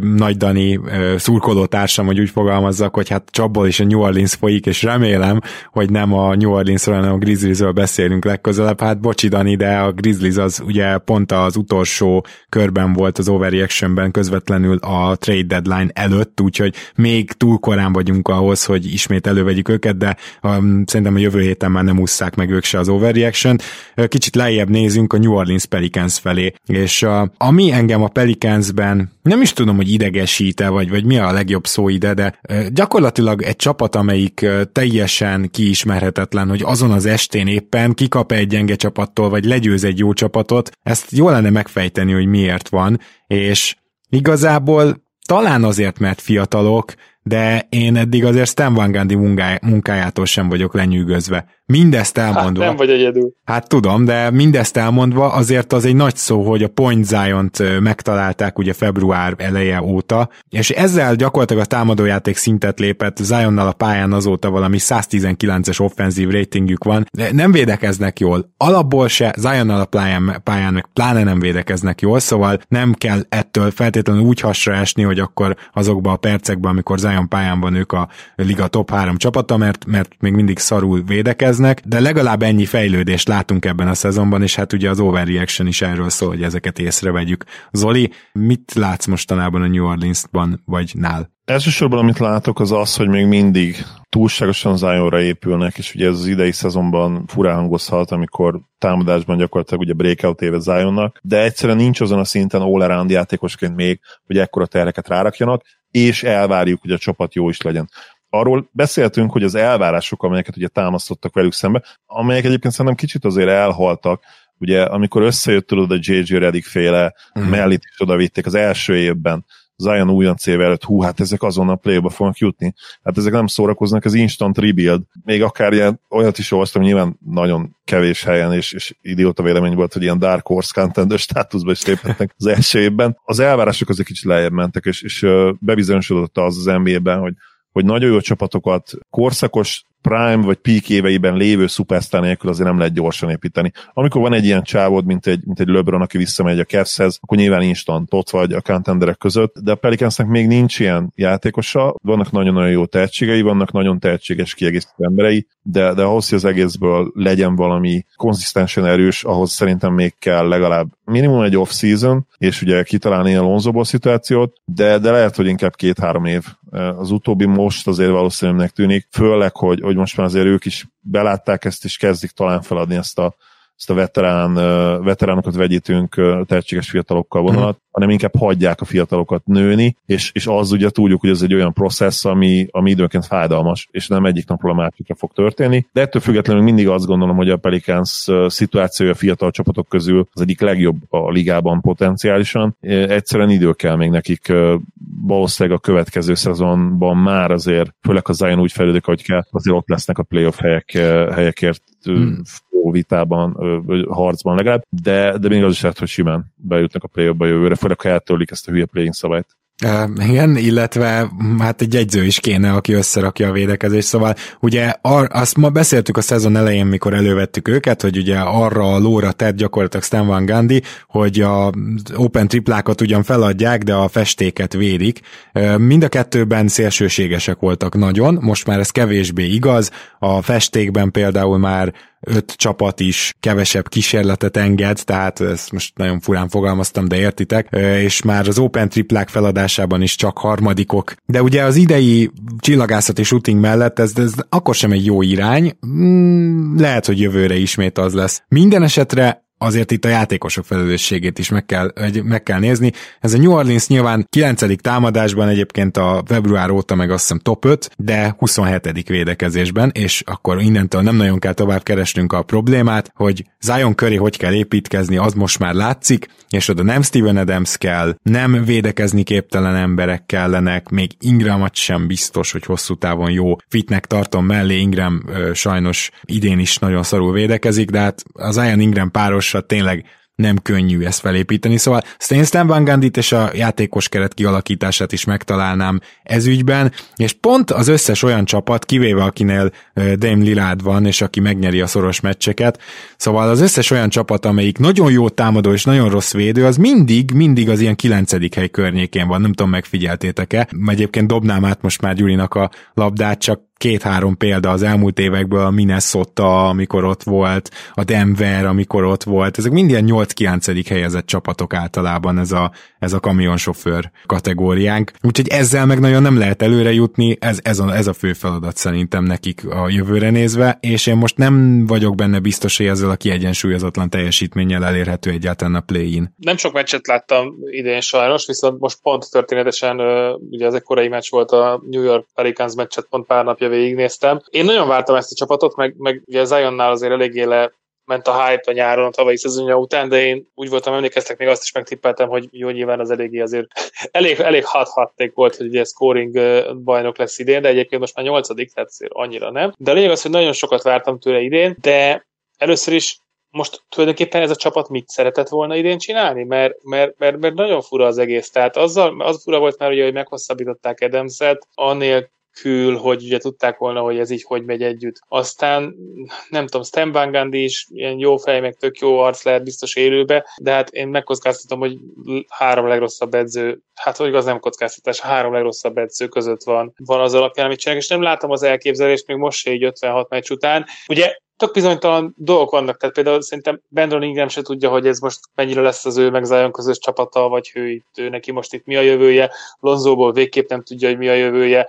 Nagy Dani szurkolótársam, hogy úgy fogalmazzak, hogy hát csapból is a New Orleans folyik, és remélem, hogy nem a New Orleansról, hanem a Grizzliesről beszélünk legközelebb. Hát bocsi Dani, de a Grizzlies az ugye pont az utolsó körben volt az overreactionben közvetlenül a trade deadline előtt, úgyhogy még túl korán vagyunk ahhoz, hogy ismét elővegyük őket, de um, szerintem a jövő héten már nem ússzák meg ők se az overreaction-t. Kicsit lejjebb nézünk a New Orleans Pelicans felé, és uh, ami engem a Pelicansben nem is tudom, hogy idegesít-e, vagy, vagy mi a legjobb szó ide, de gyakorlatilag egy csapat, amelyik teljesen kiismerhetetlen, hogy azon az estén éppen kikap egy gyenge csapattól, vagy legyőz egy jó csapatot, ezt jól lenne megfejteni, hogy miért van, és igazából talán azért, mert fiatalok, de én eddig azért Stan Van Gundy munkájától sem vagyok lenyűgözve. Mindezt elmondva... Hát nem vagy egyedül. Hát tudom, de mindezt elmondva azért az egy nagy szó, hogy a Point Zion-t megtalálták ugye február eleje óta, és ezzel gyakorlatilag a támadójáték szintet lépett, Zionnal a pályán azóta valami száztizenkilences offenzív ratingük van, de nem védekeznek jól. Alapból se, Zionnal a pályán, pályán meg pláne nem védekeznek jól, szóval nem kell ettől feltétlenül úgy hasra esni, hogy akkor azokban a percekben, amikor Zion pályán van, ők a liga top három csapata, mert, mert még mindig szarul védekeznek, de legalább ennyi fejlődést látunk ebben a szezonban, és hát ugye az overreaction is erről szól, hogy ezeket észrevegyük. Zoli, mit látsz mostanában a New Orleans-ban, vagy nál? Elsősorban amit látok az az, hogy még mindig túlságosan Zionra épülnek, és ugye ez az idei szezonban furán hangozhat, amikor támadásban gyakorlatilag ugye breakout éve Zionnak, de egyszerűen nincs azon a szinten all-around játékosként még, hogy ekkora terheket rárakjanak, és elvárjuk, hogy a csapat jó is legyen. Arról beszéltünk, hogy az elvárások, amelyeket ugye támasztottak velük szembe, amelyek egyébként szerintem kicsit azért elhaltak, ugye amikor összejött tudod a jé jé Redick féle, mm. Mellit is odavitték az első évben, Zion újonc éve előtt, hú, hát ezek azonnal play-ba fognak jutni. Hát ezek nem szórakoznak, ez instant rebuild. Még akár ilyen, olyat is olvastam, nyilván nagyon kevés helyen, és, és idióta vélemény volt, hogy ilyen dark horse contender státuszba is léphetnek az első évben. Az elvárások azért kicsit lejjebb mentek, és, és bebizonyosodott az az en bé á-ben, hogy hogy nagyon jó csapatokat korszakos prime vagy peak éveiben lévő szupersztár nélkül azért nem lehet gyorsan építeni. Amikor van egy ilyen csávod, mint egy, mint egy LeBron, aki visszamegy a Cavshez, akkor nyilván instant ott vagy a contenderek között, de a Pelicansnek még nincs ilyen játékosa, vannak nagyon-nagyon jó tehetségei, vannak nagyon tehetséges kiegészítő emberei, de, de ahhoz, hogy az egészből legyen valami konzisztensen erős, ahhoz szerintem még kell legalább minimum egy off-season, és ugye kitalálni a Lonzo Ball szituációt, de, de lehet, hogy inkább két-három év. Az utóbbi most azért valószínűleg tűnik, főleg, hogy, hogy most már azért ők is belátták ezt, és kezdik talán feladni ezt a ezt a veterán, veteránokat vegyítünk tehetséges fiatalokkal vonalat, hmm. hanem inkább hagyják a fiatalokat nőni, és, és az ugye tudjuk, hogy ez egy olyan process, ami, ami időnként fájdalmas, és nem egyik napról a másikra fog történni. De ettől függetlenül mindig azt gondolom, hogy a Pelicans szituációja a fiatal csapatok közül az egyik legjobb a ligában potenciálisan. Egyszerűen idő kell még nekik, valószínűleg a következő szezonban már azért, főleg ha Zion úgy fejlődik, ahogy kell, azért ott lesznek a playoff helyek, helyekért hmm. vitában, harcban legalább, de, de még az is lehet, hogy simán bejutnak a play-offba jövőre, főleg ha eltörlik ezt a hülye play-in szabályt. Uh, igen, illetve hát egy jegyző is kéne, aki összerakja a védekezést, szóval ugye ar- azt ma beszéltük a szezon elején, mikor elővettük őket, hogy ugye arra a lóra tett gyakorlatilag Stan Van Gundy, hogy a open triplákat ugyan feladják, de a festéket védik. Uh, mind a kettőben szélsőségesek voltak nagyon, most már ez kevésbé igaz, a festékben például már öt csapat is kevesebb kísérletet enged, tehát ezt most nagyon furán fogalmaztam, de értitek, és már az open triplák feladásában is csak harmadikok. De ugye az idei csillagászati shooting mellett ez, ez akkor sem egy jó irány, lehet, hogy jövőre ismét az lesz. Minden esetre azért itt a játékosok felelősségét is meg kell, meg kell nézni. Ez a New Orleans nyilván kilencedik támadásban egyébként a február óta meg azt hiszem top öt, de huszonhetedik védekezésben, és akkor innentől nem nagyon kell tovább keresnünk a problémát, hogy Zion köré hogy kell építkezni, az most már látszik, és oda nem Steven Adams kell, nem védekezni képtelen emberek kellenek, még Ingramat sem biztos, hogy hosszú távon jó fitnek tartom mellé, Ingram sajnos idén is nagyon szarul védekezik, de hát a Zion Ingram páros tényleg nem könnyű ezt felépíteni, szóval Stan Van Gundit és a játékos keret kialakítását is megtalálnám ez ügyben, és pont az összes olyan csapat, kivéve akinél Dame Lillard van, és aki megnyeri a szoros meccseket, szóval az összes olyan csapat, amelyik nagyon jó támadó és nagyon rossz védő, az mindig, mindig az ilyen kilencedik hely környékén van, nem tudom, megfigyeltétek-e, egyébként dobnám át most már Gyurinak a labdát, csak két-három példa az elmúlt évekből, a Minnesota, amikor ott volt, a Denver, amikor ott volt, ezek mind ilyen nyolc-kilencedik helyezett csapatok általában ez a, ez a kamionsofőr kategóriánk, úgyhogy ezzel meg nagyon nem lehet előre jutni, ez, ez, a, ez a fő feladat szerintem nekik a jövőre nézve, és én most nem vagyok benne biztos, hogy ezzel a kiegyensúlyozatlan teljesítménnyel elérhető egyáltalán a play-in. Nem sok meccset láttam idén sajnos, viszont most pont történetesen, ugye ez egy korai meccs volt a New York Pelicans meccset, pont pár napja végignéztem. Én nagyon vártam ezt a csapatot, meg, meg ugye Zionnál azért eléggé le ment a hype a nyáron, a tavalyi szezonja után, de én úgy voltam, emlékeztek, még azt is megtippeltem, hogy jó, nyilván az eléggé azért elég, elég hat-hat take volt, hogy ugye scoring bajnok lesz idén, de egyébként most már nyolcadik, tehát azért annyira nem. De a lényeg az, hogy nagyon sokat vártam tőle idén, de először is most tulajdonképpen ez a csapat mit szeretett volna idén csinálni, mert, mert, mert, mert nagyon fura az egész, tehát azzal, az fura volt már, ugye, hogy meghosszabbították Adams-et, annél kül, hogy ugye tudták volna, hogy ez így hogy megy együtt. Aztán nem tudom, Stan Van Gundy is ilyen jó fej, meg tök jó arc lehet biztos élőbe, de hát én megkockáztatom, hogy három legrosszabb edző, hát hogy igaz, nem kockáztatás, három legrosszabb edző között van, van az alapján, amit csinálják, és nem látom az elképzelést még most se így ötvenhat meccs után. Ugye tök bizonytalan dolgok vannak, tehát például szerintem Brandon Ingram se tudja, hogy ez most mennyire lesz az ő meg Zion közös csapata, vagy ő, itt, ő neki most itt mi a jövője, Lonzóból végképp nem tudja, hogy mi a jövője,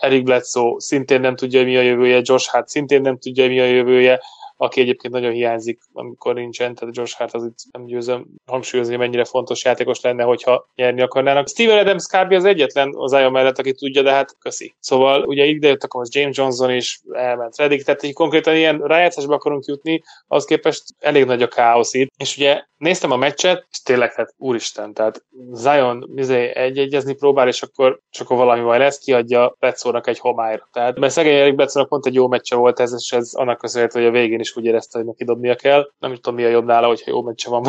Eric Bledsoe szintén nem tudja, hogy mi a jövője, Josh Hart szintén nem tudja, hogy mi a jövője, aki egyébként nagyon hiányzik, amikor nincsen, tehát Josh Hart az itt nem győzöm hangsúlyozni, mennyire fontos játékos lenne, hogyha nyerni akarnának. Steven Adams kb. Az egyetlen az Zion mellett, aki tudja, de hát köszi. Szóval ugye ide jöttek most James Johnson is, elment Reddick, tehát így konkrétan ilyen rájátszásba akarunk jutni, az képest elég nagy a káosz itt. És ugye néztem a meccset, és tényleg, hát úristen, tehát Zion egy-egyezni próbál, és akkor csak valami majd lesz, kiadja Bledsoe-nak egy homályra. Tehát mert szegény Eric Bledsoe-nak pont egy jó meccse volt ez, és ez annak köszönhető, hogy a végén is úgy érezte, hogy neki dobnia kell. Nem tudom, mi a jobb nála, hogyha jó meccse van.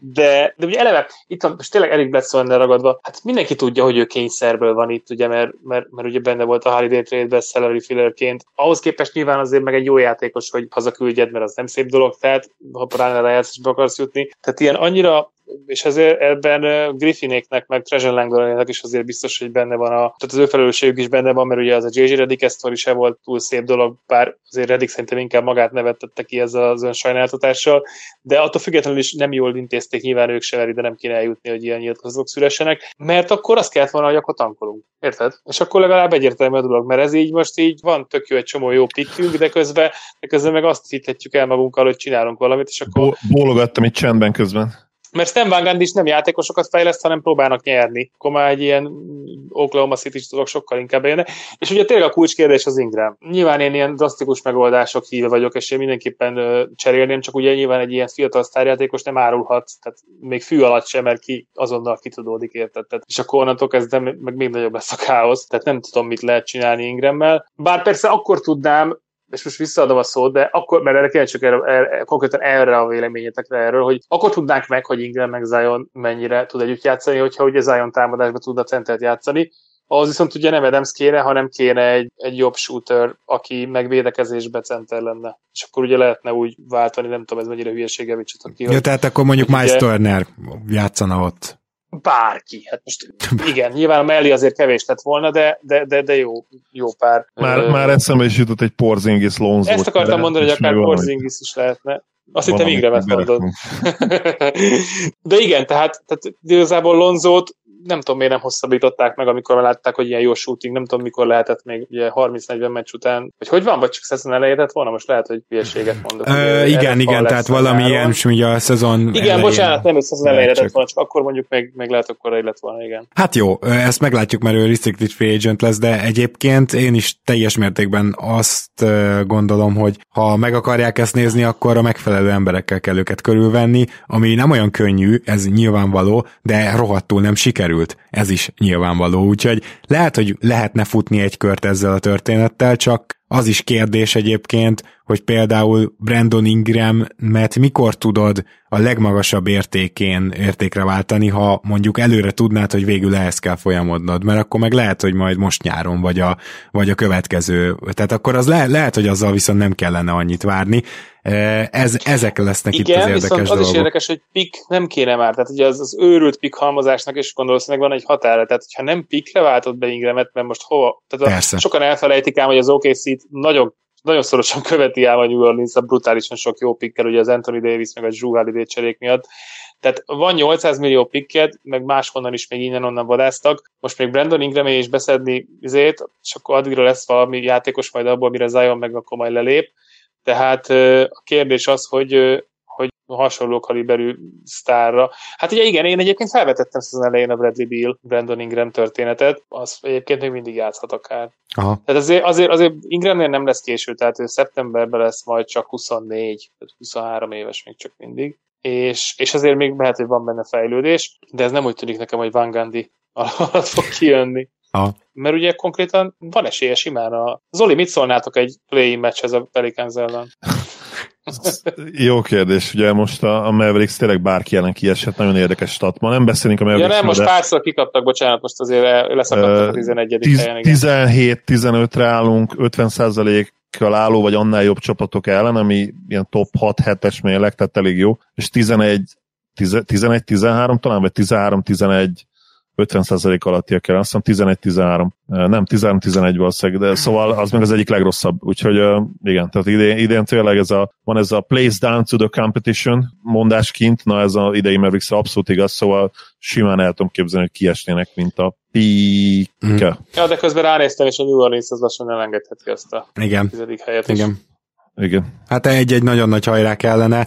de, de ugye eleve, itt van, most tényleg Eric Bledsoe-nál ragadva, hát mindenki tudja, hogy ő kényszerből van itt, ugye, mert, mert, mert ugye benne volt a Holiday Trade-ben salary fillerként. Ahhoz képest nyilván azért meg egy jó játékos, hogy hazaküldjed, mert az nem szép dolog, tehát ha rájátszásba akarsz jutni. Tehát ilyen annyira és ezért ebben Griffinéknek, meg Treasure Langdonnak is azért biztos, hogy benne van a, tehát az ő felelősségük is benne van, mert ugye az a jé jé Redick esztori se volt túl szép dolog, bár azért Redick szerintem inkább magát nevettette ki ezzel az önsajnáltatással, de attól függetlenül is nem jól intézték, nyilván ők se veri, de nem kéne eljutni, hogy ilyen nyilatkozatok szülessenek, mert akkor azt kellett volna, hogy akkor tankolunk. Érted? És akkor legalább egyértelmű a dolog, mert ez így most így van, tök jó, egy csomó jó pikkünk, de közben, de közben meg azt hithetjük el magunkkal, hogy csinálunk valamit, és akkor... Bólogattam itt csendben közben. Mert Stan Van Gundy is nem játékosokat fejleszt, hanem próbálnak nyerni. Akkor már egy ilyen Oklahoma City dolog sokkal inkább jönne. És ugye tényleg a kulcskérdés az Ingram. Nyilván én ilyen drasztikus megoldások híve vagyok, és én mindenképpen cserélném, csak ugye nyilván egy ilyen fiatal sztárjátékos nem árulhat, tehát még fű alatt sem, mert ki azonnal kitudódik, érted. Tehát, és akkor onnantól kezdve meg még nagyobb lesz a káosz, tehát nem tudom, mit lehet csinálni Ingrammel. Bár persze akkor tudnám, és most visszaadom a szót, de akkor, mert erre kíváncsiak erre, erre, konkrétan erre a véleményetekre erről, hogy akkor tudnánk meg, hogy Ingram meg Zion mennyire tud együtt játszani, hogyha ugye Zion támadásban tudna centert játszani. Ahhoz viszont ugye nem Adams kéne, hanem kéne egy, egy jobb shooter, aki megvédekezésbe center lenne. És akkor ugye lehetne úgy váltani, nem tudom, ez mennyire hülyesége, mit csinál ki. Jó, ja, tehát akkor mondjuk Miles Turner játszana ott. Bárki. Hát most igen, nyilván a mellé azért kevés lett volna, de, de, de, de jó, jó pár. Már, uh, már eszembe is jutott egy Porzingis Lonzo. Ezt akartam mondani, hogy akár Porzingis is lehetne. Azt hittem Ingramet mondod. De igen, tehát, tehát igazából Lonzót nem tudom, miért nem hosszabbították meg, amikor látták, hogy ilyen jó shooting, nem tudom, mikor lehetett még ugye harminc-negyven meccs után, vagy hogy van, vagy csak szezon elejétett volna, most lehet, hogy hülyeséget mondok. Ö, igen, igen, tehát valami ilyen, ugye a szezon igen, elején. Bocsánat, nem, hogy szezon elejétett volna, csak akkor mondjuk még, még lehet, akkor elejétett volna, igen. Hát jó, ezt meglátjuk, mert ő restricted free agent lesz, de egyébként én is teljes mértékben azt gondolom, hogy ha meg akarják ezt nézni, akkor a megfelelő emberekkel kell őket körülvenni, ami nem olyan könnyű, ez nyilvánvaló, de rohadtul nem sikerül. Ez is nyilvánvaló, úgyhogy lehet, hogy lehetne futni egy kört ezzel a történettel, csak az is kérdés egyébként, hogy például Brandon Ingramet mikor tudod a legmagasabb értékén értékre váltani, ha mondjuk előre tudnád, hogy végül ehhez kell folyamodnod, mert akkor meg lehet, hogy majd most nyáron, vagy a, vagy a következő, tehát akkor az le, lehet, hogy azzal viszont nem kellene annyit várni. Ez, ezek lesznek igen, itt az érdekes dolgok. Igen, viszont az is érdekes, hogy pik nem kéne már, tehát ugye az, az őrült pik halmozásnak is gondolszínűleg van egy határa, tehát ha nem pikre váltott be Ingramet, mert most hova? Tehát sokan elfelejtik ám, hogy az o ká cé nagyon, nagyon szorosan követi ám a New Orleans a brutálisan sok jó pikkel, ugye az Anthony Davis meg a Drew Holiday cserék miatt. Tehát van nyolcszáz millió pikket, meg máshonnan is még innen-onnan vadáztak. Most még Brandon Ingramé is beszedni izét, és akkor addigra lesz valami játékos majd abból, mire Zion meg akkor majd lelép. Tehát a kérdés az, hogy, hogy hasonló kaliberű sztárra. Hát ugye igen, én egyébként felvetettem szezon elején a Bradley Beal, Brandon Ingram történetet, az egyébként még mindig játszhat akár. Aha. Tehát azért, azért, azért Ingramnél nem lesz késő, tehát ő szeptemberben lesz majd csak huszonnégy, tehát huszonhárom éves még csak mindig. És, és azért még lehet, hogy van benne fejlődés, de ez nem úgy tűnik nekem, hogy Van Gundy alatt fog kijönni. Aha. Mert ugye konkrétan van esélye simán a... Zoli, mit szólnátok egy play-in meccshez a Pelicans ellen? Jó kérdés, ugye most a, a Mavericks tényleg bárki ellen kiesett, nagyon érdekes stat. Ma nem beszélünk a Mavericksről. Ja nem, most de... párszor kikaptak, bocsánat, most azért leszakadtak a tizenegyedik helyen. tizenhét tizenötre állunk, ötven százalék álló vagy annál jobb csapatok ellen, ami ilyen top hat-hetes mérleg, tehát elég jó, és tizenegy tizenhárom talán, vagy tizenhárom tizenegy ötven százalék alattiak kell, azt hiszem tizenegy tizenhárom, nem, tizenhárom tizenegy valószínűleg, de szóval az meg az egyik legrosszabb, úgyhogy igen, tehát idén, idén tényleg ez a, van ez a place down to the competition mondás kint, na ez az idei Mavericksre abszolút igaz, szóval simán el tudom képzelni, hogy kiesnének, mint a píke. Mm. Ja, de közben ránéztem, és a New Orleans az lassan elengedheti azt a igen. tizedik helyet igen. is. Igen. Hát egy-egy nagyon nagy hajrá kellene,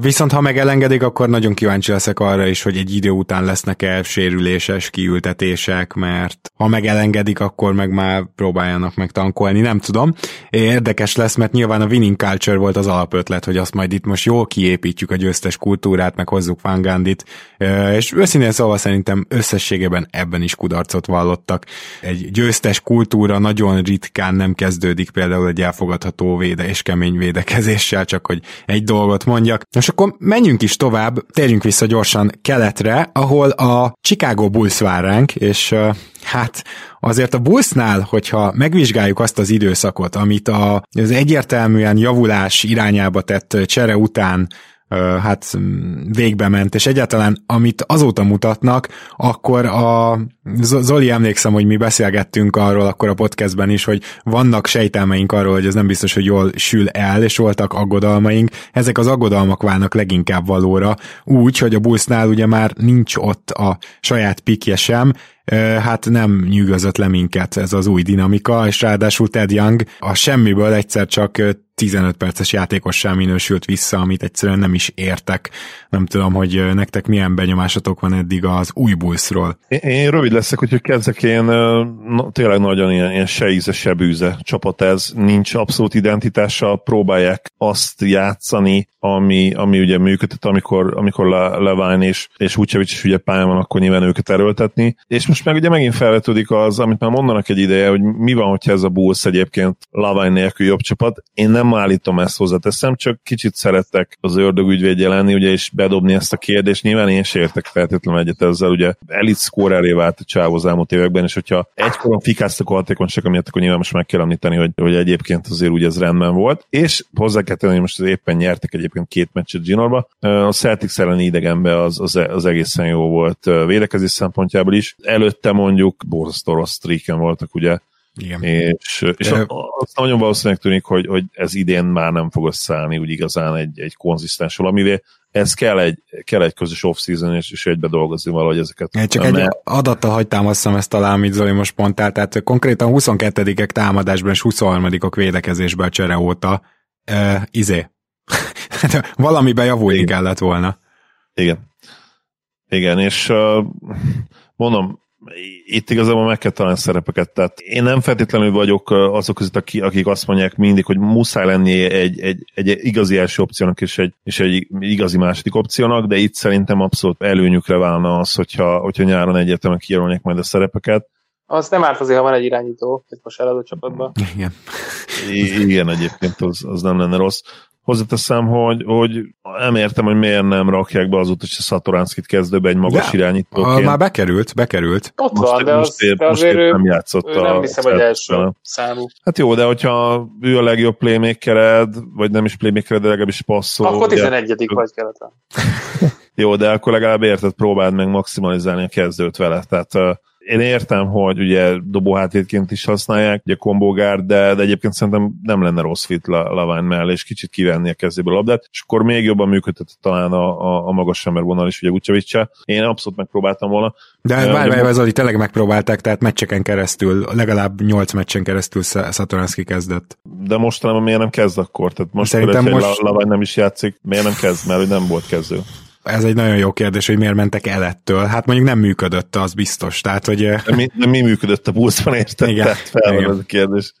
viszont ha megelengedik, akkor nagyon kíváncsi leszek arra is, hogy egy idő után lesznek-e sérüléses kiültetések, mert ha megelengedik, akkor meg már próbáljanak meg tankolni, nem tudom. Érdekes lesz, mert nyilván a winning culture volt az alapötlet, hogy azt majd itt most jól kiépítjük a győztes kultúrát, meg hozzuk Van Gundit, és őszintén szóval szerintem összességében ebben is kudarcot vallottak. Egy győztes kultúra nagyon ritkán nem kezdődik például egy elfogadható véde és kemény védekezéssel, csak hogy egy dolgot mondjak. És akkor menjünk is tovább, térjünk vissza gyorsan keletre, ahol a Chicago Bulls vár ránk, és uh, hát azért a Bullsnál, hogyha megvizsgáljuk azt az időszakot, amit a, az egyértelműen javulás irányába tett csere után hát végbe ment, és egyáltalán amit azóta mutatnak, akkor a Zoli, emlékszem, hogy mi beszélgettünk arról akkor a podcastben is, hogy vannak sejtelmeink arról, hogy ez nem biztos, hogy jól sül el, és voltak aggodalmaink. Ezek az aggodalmak válnak leginkább valóra, úgy, hogy a Bullsnál ugye már nincs ott a saját pikje sem, hát nem nyűgözött le minket ez az új dinamika, és ráadásul Ted Young a semmiből egyszer csak tizenöt perces játékossá minősült vissza, amit egyszerűen nem is értek. Nem tudom, hogy nektek milyen benyomásatok van eddig az új Bullsról. Én, én rövid leszek, úgyhogy kezdek én, na, tényleg nagyon ilyen, ilyen se íze, se bűze csapat ez. Nincs abszolút identitása, próbálják azt játszani, ami, ami ugye működött, amikor, amikor Le, Levine és, és Vucevic is ugye pályán van, akkor nyilván őket erőltetni. És most meg ugye megint felvetődik az, amit már mondanak egy ideje, hogy mi van, hogyha ez a Bulls egyébként Levine nélkül jobb csapat. Én nem állítom ezt, hozzáteszem, csak kicsit szeretek az ördög ügyvédje lenni, ugye, és bedobni ezt a kérdést. Nyilván én sem értek feltétlenül egyet ezzel, ugye elit scorerré vált a csáv az elmúlt években, és hogyha egykoron fikáztak a hatékonysága miatt, akkor nyilván most meg kell említeni, hogy, hogy egyébként azért ugye ez rendben volt. És hozzá kell tenni, hogy most éppen nyertek egyébként két meccset Ginorba. A Celtics elleni idegenben az, az, az egészen jó volt védekezés szempontjából is. Előtte mondjuk borzasztó rossz streaken voltak, ugye. Igen. És, és De... azt nagyon valószínűleg tűnik, hogy, hogy ez idén már nem fog összeállni úgy igazán egy, egy konzisztens valamivé. Ez kell egy, kell egy közös off-season, és, és egybe dolgozni valahogy ezeket. Én csak nem egy el... adattal hagytám, azt hiszem, ezt talán, amit Zoli most mondtál, tehát konkrétan huszonkettedikek támadásban és huszonharmadikok védekezésben a csere óta uh, izé. Valamiben javulni Igen. kellett volna. Igen. Igen, és uh, mondom, itt igazából meg kell találni szerepeket. Tehát én nem feltétlenül vagyok azok között, akik azt mondják mindig, hogy muszáj lennie egy, egy, egy igazi első opciónak és egy, és egy igazi második opciónak, de itt szerintem abszolút előnyükre válna az, hogyha, hogyha nyáron egyértelműen kijelölnek majd a szerepeket. Az nem árt azért, ha van egy irányító, itt most eladó csapatban. Igen. Igen, egyébként az, az nem lenne rossz. Hozzáteszem, hogy, hogy nem értem, hogy miért nem rakják be azóta, hogy a Szatoránszkit kezdőbe egy magas de, irányítóként. Már bekerült, bekerült. Ott most, van, de most az, épp, de most épp nem játszott. Ő nem hiszem, hogy első számú. Hát jó, de hogyha ő a legjobb playmakered, vagy nem is playmakered, de legalábbis passzol. Akkor tizenegyedik vagy keretlen. Jó, de akkor legalább érted, próbáld meg maximalizálni a kezdőt vele. Tehát én értem, hogy ugye dobóhátvédként is használják, ugye kombogárd, de, de egyébként szerintem nem lenne rossz fit Laván mellé, és kicsit kivenni a kezéből a labdát, és akkor még jobban működhet talán a, a, a magas embervonal is, ugye Vucevic-sel. Én abszolút megpróbáltam volna. De bármely az, hogy tényleg megpróbálták, tehát meccseken keresztül, legalább nyolc meccsen keresztül Szatoránszki kezdett. De mostanában miért nem kezd akkor? Tehát most szerintem például, most... Laván nem is játszik, miért nem kezd, mert hogy nem volt kezdő. Ez egy nagyon jó kérdés, hogy miért mentek el ettől. Hát mondjuk nem működött, az biztos. Tehát, hogy... De mi, de mi működött a Bullsban, érted? Igen. Tehát felmerül ez a kérdés.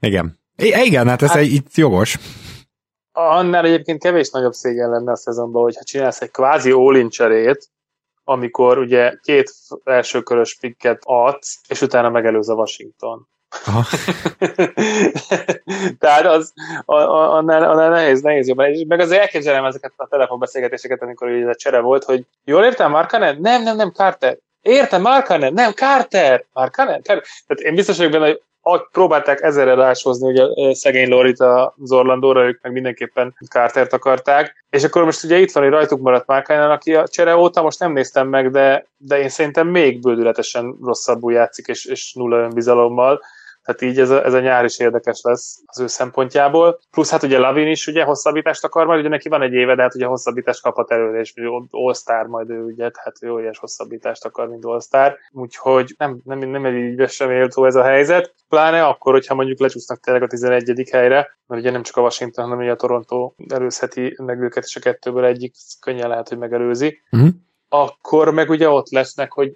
Igen. I- igen, hát ez hát, egy, itt jogos. Annál egyébként kevés nagyobb szégyen lenne a szezonban, hogyha csinálsz egy kvázi all-in cserét, amikor ugye két elsőkörös pikket adsz, és utána megelőz a Washington. Aha. Tehát az a, a, annál, annál nehéz, nehéz jobban. És meg azért elképzelem ezeket a telefonbeszélgetéseket, amikor ugye a csere volt, hogy jól értem, Markkanen? Nem, nem, nem, Carter. Értem, Markkanen? Nem, Carter. Markkanen? Carter. Tehát én biztos vagyok benne, hogy ahogy próbálták ezerre ráshozni, ugye szegény Lorit az Orlandóra, ők meg mindenképpen Cartert akarták, és akkor most ugye itt van, hogy rajtuk maradt Markkanen, aki a csere óta, most nem néztem meg, de, de én szerintem még bődületesen rosszabbul játszik, és, és nulla önbizalommal. Tehát így ez a, ez a nyár is érdekes lesz az ő szempontjából. Plusz hát ugye Lavin is ugye hosszabbítást akar majd, ugye neki van egy éve, de hát ugye hosszabbítást kaphat előre, és All-Star majd ő ugye, hát ő olyas hosszabbítást akar, mint All-Star. Úgyhogy nem, nem, nem egy ügybe sem éltó ez a helyzet. Pláne akkor, hogyha mondjuk lecsúsznak tényleg a tizenegyedik helyre, mert ugye nem csak a Washington, hanem ugye a Toronto előzheti meg őket, és a kettőből egyik könnyen lehet, hogy megelőzi. Mm-hmm. Akkor meg ugye ott lesznek, hogy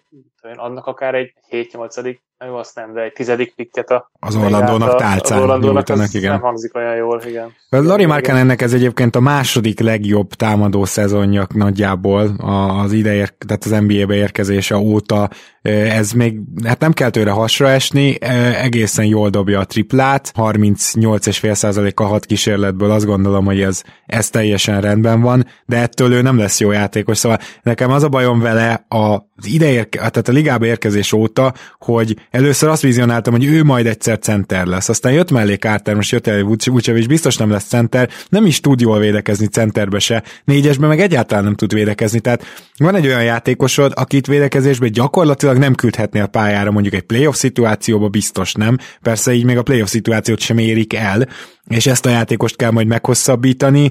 annak akár egy hét-nyolcadik, jó, azt nem, de egy tizedik pikket a... Az Orlandónak tálcán. Az Orlandónak nem hangzik olyan jól, igen. Lori Markkanennek ez egyébként a második legjobb támadó szezonja nagyjából az ideje, tehát az en bé á-be érkezése óta. Ez még, hát nem kell tőle hasra esni, egészen jól dobja a triplát, harmincnyolc egész öt százalékkal hat kísérletből, azt gondolom, hogy ez, ez teljesen rendben van, de ettől ő nem lesz jó játékos, szóval nekem az a bajom vele az ideér, tehát a ligába érkezés óta, hogy először azt vizionáltam, hogy ő majd egyszer center lesz. Aztán jött mellé Carter, most jött el Vucevic, biztos nem lesz center, nem is tud jól védekezni centerbe se, négyesbe meg egyáltalán nem tud védekezni. Tehát van egy olyan játékosod, akit védekezésben gyakorlatilag nem küldhetnél a pályára, mondjuk egy playoff szituációba biztos nem, persze így még a playoff szituációt sem érik el, és ezt a játékost kell majd meghosszabbítani.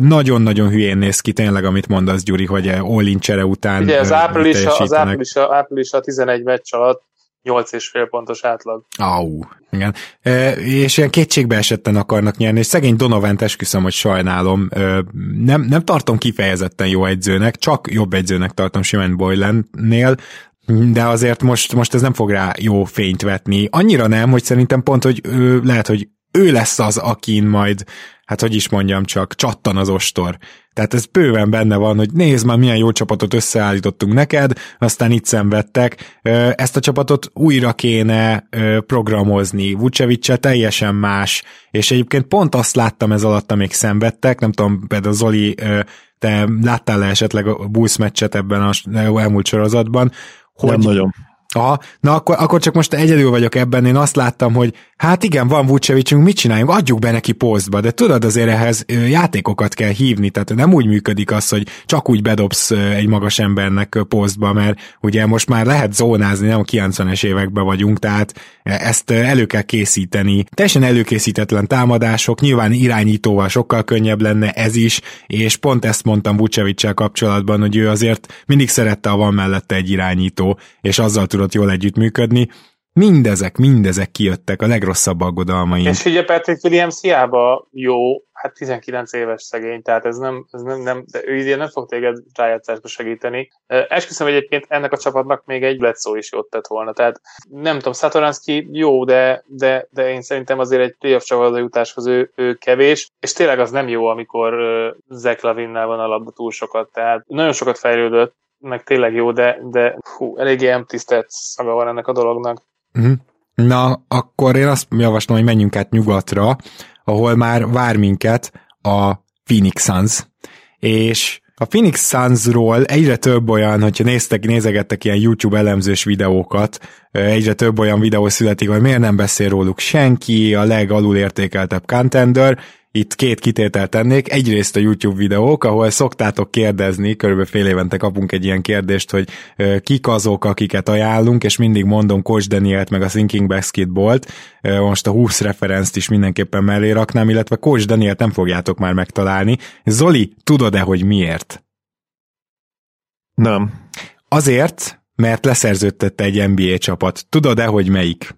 Nagyon-nagyon hülyén néz ki tényleg, amit mondasz, Gyuri, hogy all-in csere után ugye az április, az április, április a tizenegy meccs alatt nyolc és fél pontos átlag. Au, igen. E, és ilyen kétségbe esetten akarnak nyerni, és szegény Donovant, esküszöm, hogy sajnálom. E, nem, nem tartom kifejezetten jó edzőnek, csak jobb edzőnek tartom simán Boylannél, de azért most, most ez nem fog rá jó fényt vetni. Annyira nem, hogy szerintem pont, hogy ő, lehet, hogy ő lesz az, akin majd, hát hogy is mondjam csak, csattan az ostor. Tehát ez bőven benne van, hogy nézd már, milyen jó csapatot összeállítottunk neked, aztán itt szenvedtek. Ezt a csapatot újra kéne programozni. Vucevic teljesen más, és egyébként pont azt láttam ez alatt, amíg szenvedtek, nem tudom, például Zoli, te láttál le esetleg a Bulls meccset ebben az elmúlt sorozatban? Hogy... Nem nagyon. Aha, na akkor, akkor csak most egyedül vagyok ebben, én azt láttam, hogy hát igen, van Vucevicünk, mit csináljunk, adjuk be neki posztba, de tudod, azért ehhez játékokat kell hívni, tehát nem úgy működik az, hogy csak úgy bedobsz egy magas embernek posztba, mert ugye most már lehet zónázni, nem a kilencvenes években vagyunk, tehát ezt elő kell készíteni. Teljesen előkészítetlen támadások, nyilván irányítóval sokkal könnyebb lenne ez is, és pont ezt mondtam Vucevic-sel kapcsolatban, hogy ő azért mindig szerette, ha van mellette egy irányító, és azzal tudott jól együttműködni. Mindezek, mindezek kijöttek a legrosszabb aggodalmaim. És ugye Patrick Williams hiába jó, hát tizenkilenc éves szegény, tehát ez nem, ez nem, nem de ő idén nem fog téged rájátszásba segíteni. Esküszöm egyébként ennek a csapatnak még egy Bledsoe is jót tett volna, tehát nem tudom, Satoranski jó, de, de, de én szerintem azért egy playoff csapatba jutáshoz ő, ő kevés, és tényleg az nem jó, amikor Zach LaVinnel van a labda túl sokat, tehát nagyon sokat fejlődött, meg tényleg jó, de, de hú, eléggé emtisztelt szaga van ennek a dolognak. Na, akkor én azt javaslom, hogy menjünk át nyugatra, ahol már vár minket a Phoenix Suns, és a Phoenix Sunsról egyre több olyan, hogyha néztek, nézegettek ilyen YouTube elemzős videókat, egyre több olyan videó születik, hogy miért nem beszél róluk senki, a legalul értékeltebb contender. Itt két kitételt tennék, egyrészt a YouTube videók, ahol szoktátok kérdezni, körülbelül fél évente kapunk egy ilyen kérdést, hogy kik azok, akiket ajánlunk, és mindig mondom Coach Danielt meg a Thinking Basketball-t, most a húsz referenzt is mindenképpen mellé raknám, illetve Coach Danielt nem fogjátok már megtalálni. Zoli, tudod-e, hogy miért? Nem. Azért, mert leszerződtette egy en bé á csapat. Tudod-e, hogy melyik?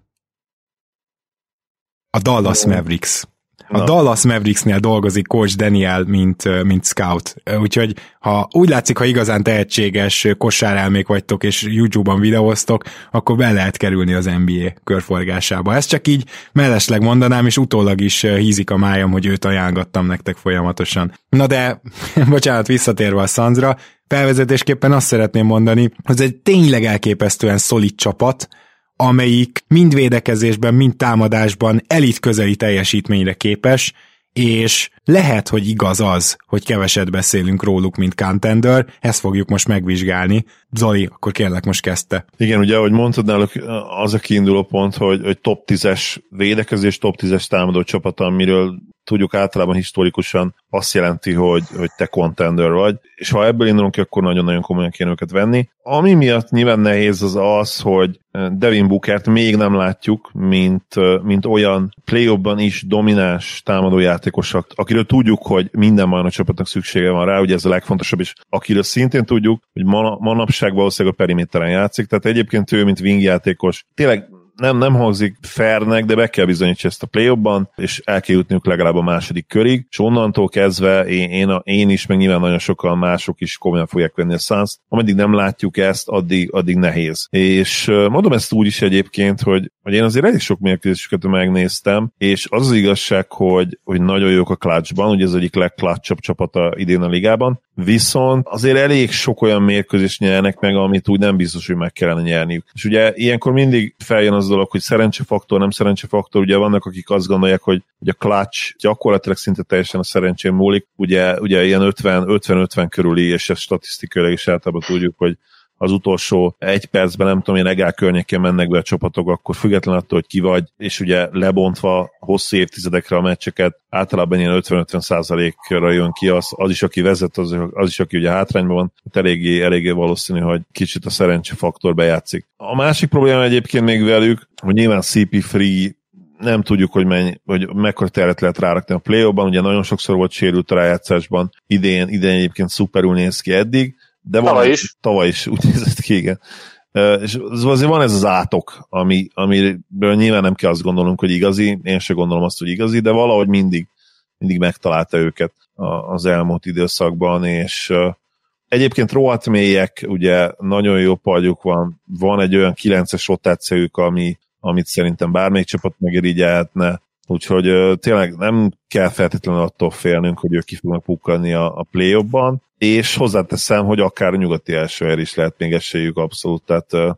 A Dallas Mavericks. A Na. Dallas Mavericksnél dolgozik Coach Daniel, mint, mint scout. Úgyhogy ha úgy látszik, ha igazán tehetséges kosárelmék vagytok, és YouTube-on videóztok, akkor be lehet kerülni az en bé á körforgásába. Ezt csak így mellesleg mondanám, és utólag is hízik a májam, hogy őt ajánlgattam nektek folyamatosan. Na de, bocsánat, visszatérve a Sunsra, felvezetésképpen azt szeretném mondani, hogy ez egy tényleg elképesztően szolid csapat, amelyik mind védekezésben, mind támadásban elitközeli teljesítményre képes, és lehet, hogy igaz az, hogy keveset beszélünk róluk, mint contender, ezt fogjuk most megvizsgálni. Zoli, akkor kérlek, most kezdte. Igen, ugye, ahogy mondtad, náluk az a kiinduló pont, hogy, hogy top tízes védekezés, top tízes támadó csapat, amiről tudjuk általában historikusan azt jelenti, hogy, hogy te contender vagy, és ha ebből indulunk ki, akkor nagyon-nagyon komolyan kéne őket venni. Ami miatt nyilván nehéz az az, hogy Devin Bookert még nem látjuk, mint, mint olyan play-offban is domináns támadójátékosak, akiről tudjuk, hogy minden majd a csapatnak szüksége van rá, ugye ez a legfontosabb is, akiről szintén tudjuk, hogy manapság valószínűleg a periméteren játszik, tehát egyébként ő, mint wing játékos, tényleg nem, nem hangzik fairnek, de be kell bizonyítsa ezt a play-offban, és el kell jutniuk legalább a második körig, és onnantól kezdve én, én, a, én is, meg nyilván nagyon sokan mások is komolyan fogják venni a Suns-t. Ameddig nem látjuk ezt, addig, addig nehéz. És mondom ezt úgy is egyébként, hogy, hogy én azért elég sok mérkőzésüket megnéztem, és az az igazság, hogy, hogy nagyon jók a clutchban, ugye ez egyik legclutchabb csapata idén a ligában, viszont azért elég sok olyan mérkőzést nyernek meg, amit úgy nem biztos, hogy meg kellene nyerniük. És ugye ilyenkor mindig feljön az dolog, hogy szerencsefaktor, nem szerencsefaktor, ugye vannak, akik azt gondolják, hogy, hogy a clutch gyakorlatilag szinte teljesen a szerencsén múlik, ugye, ugye ilyen ötven ötven körüli, és ezt statisztikailag is általában tudjuk, hogy az utolsó egy percben, nem tudom, ilyen egál környékén mennek be a csapatok, akkor független attól, hogy ki vagy, és ugye lebontva hosszú évtizedekre a meccseket, általában ilyen ötven-ötven százalékra jön ki az, az is, aki vezet, az, az is, aki ugye hátrányban van, hát eléggé, eléggé valószínű, hogy kicsit a szerencsefaktor bejátszik. A másik probléma egyébként még velük, hogy nyilván cé pé három nem tudjuk, hogy, mennyi, hogy mekkora teret lehet rárakni a play-offban, ugye nagyon sokszor volt sérült a rájátszásban, idén, idén egyébként szuperül néz ki eddig, de van, tavaly is. Tavaly is úgy nézett ki, igen. És azért van ez az átok, ami, amiből nyilván nem kell azt gondolnunk, hogy igazi, én sem gondolom azt, hogy igazi, de valahogy mindig, mindig megtalálta őket az elmúlt időszakban, és egyébként rohadt mélyek, ugye nagyon jó padjuk van, van egy olyan kilences rotációjuk, ami, amit szerintem bármelyik csapat megirigyelhetne, úgyhogy tényleg nem kell feltétlenül attól félnünk, hogy ők ki fognak pukkanni a, a play-offban, és hozzáteszem, hogy akár a nyugati elsőért is lehet még esélyük abszolút, tehát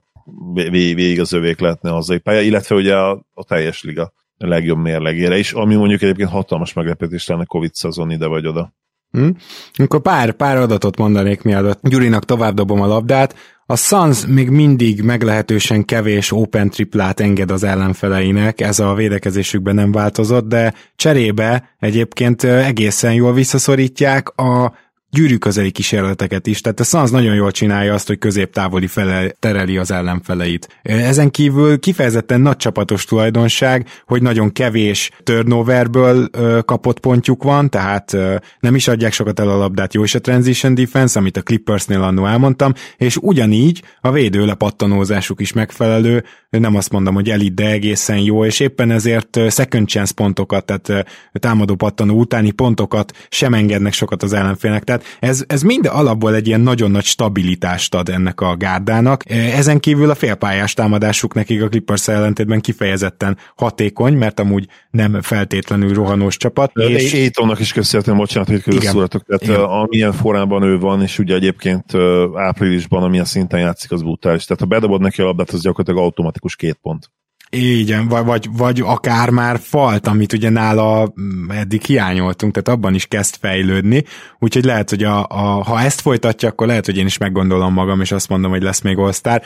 végig vé, az övék lehetne a hazai pálya, illetve ugye a, a teljes liga legjobb mérlegére is, ami mondjuk egyébként hatalmas meglepetés lenne Covid szezon ide vagy oda. Hmm. Akkor pár, pár adatot mondanék mielőtt Gyurinak tovább dobom a labdát. A Suns még mindig meglehetősen kevés open triplát enged az ellenfeleinek, ez a védekezésükben nem változott, de cserébe egyébként egészen jól visszaszorítják a gyűrű közeli kísérleteket is, tehát a Suns nagyon jól csinálja azt, hogy középtávoli fele tereli az ellenfeleit. Ezen kívül kifejezetten nagy csapatos tulajdonság, hogy nagyon kevés turnoverből kapott pontjuk van, tehát nem is adják sokat el a labdát, jó is a transition defense, amit a Clippersnél annól elmondtam, és ugyanígy a védő lepattanózásuk is megfelelő, nem azt mondom, hogy elit, de egészen jó, és éppen ezért second chance pontokat, tehát támadó pattanó utáni pontokat sem engednek sokat az ellenfélnek, tehát Ez, ez mind alapból egy ilyen nagyon nagy stabilitást ad ennek a gárdának. Ezen kívül a félpályás támadásuk nekik a Clippers ellentétben kifejezetten hatékony, mert amúgy nem feltétlenül rohanós csapat. De és Aytonnak is köszönhetem, bocsánat, hogy közösszúratok. Tehát amilyen formában ő van, és ugye egyébként áprilisban, amilyen szinten játszik, az brutális. Tehát ha bedobod neki a labdát, az gyakorlatilag automatikus két pont. Igen, vagy, vagy akár már falt, amit ugye nála eddig hiányoltunk, tehát abban is kezd fejlődni, úgyhogy lehet, hogy a, a, ha ezt folytatja, akkor lehet, hogy én is meggondolom magam, és azt mondom, hogy lesz még All-Star.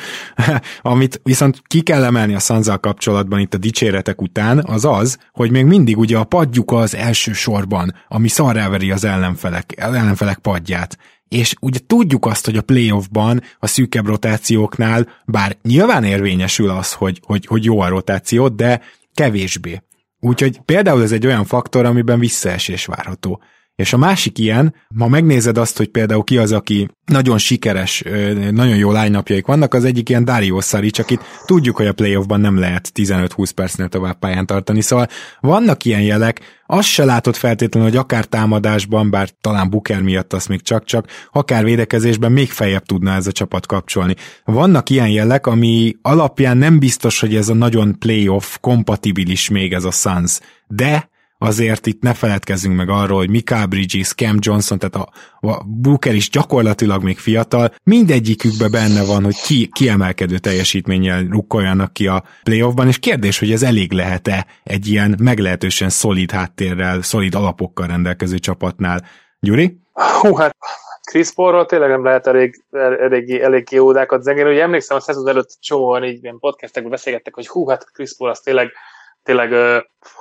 Amit viszont ki kell emelni a Suns-zal kapcsolatban itt a dicséretek után, az az, hogy még mindig ugye a padjuk az első sorban, ami szarráveri az ellenfelek, ellenfelek padját. És ugye tudjuk azt, hogy a playoffban a szűkebb rotációknál, bár nyilván érvényesül az, hogy, hogy, hogy jó a rotáció, de kevésbé. Úgyhogy például ez egy olyan faktor, amiben visszaesés várható. És a másik ilyen, ha megnézed azt, hogy például ki az, aki nagyon sikeres, nagyon jó line-upjaik vannak, az egyik ilyen Dario Saric, akit tudjuk, hogy a playoffban nem lehet tizenöt-húsz percnél tovább pályán tartani, szóval vannak ilyen jelek, azt se látod feltétlenül, hogy akár támadásban, bár talán Booker miatt azt még csak-csak, akár védekezésben még feljebb tudna ez a csapat kapcsolni. Vannak ilyen jelek, ami alapján nem biztos, hogy ez a nagyon playoff kompatibilis még ez a Suns, de azért itt ne feledkezzünk meg arról, hogy Mikal Bridges, Cam Johnson, tehát a, a Booker is gyakorlatilag még fiatal, mindegyikükben benne van, hogy ki, kiemelkedő teljesítménnyel rukkoljanak ki a playoffban, és kérdés, hogy ez elég lehet-e egy ilyen meglehetősen szolid háttérrel, szolid alapokkal rendelkező csapatnál. Gyuri? Hú, hát Chris Paulról tényleg nem lehet elég, elég, elég jó ódákat zengeni, ugye emlékszem a szezon előtt csomóan így ilyen podcastekben beszélgettek, hogy hú, hát Chris Paul az tényleg tényleg ö,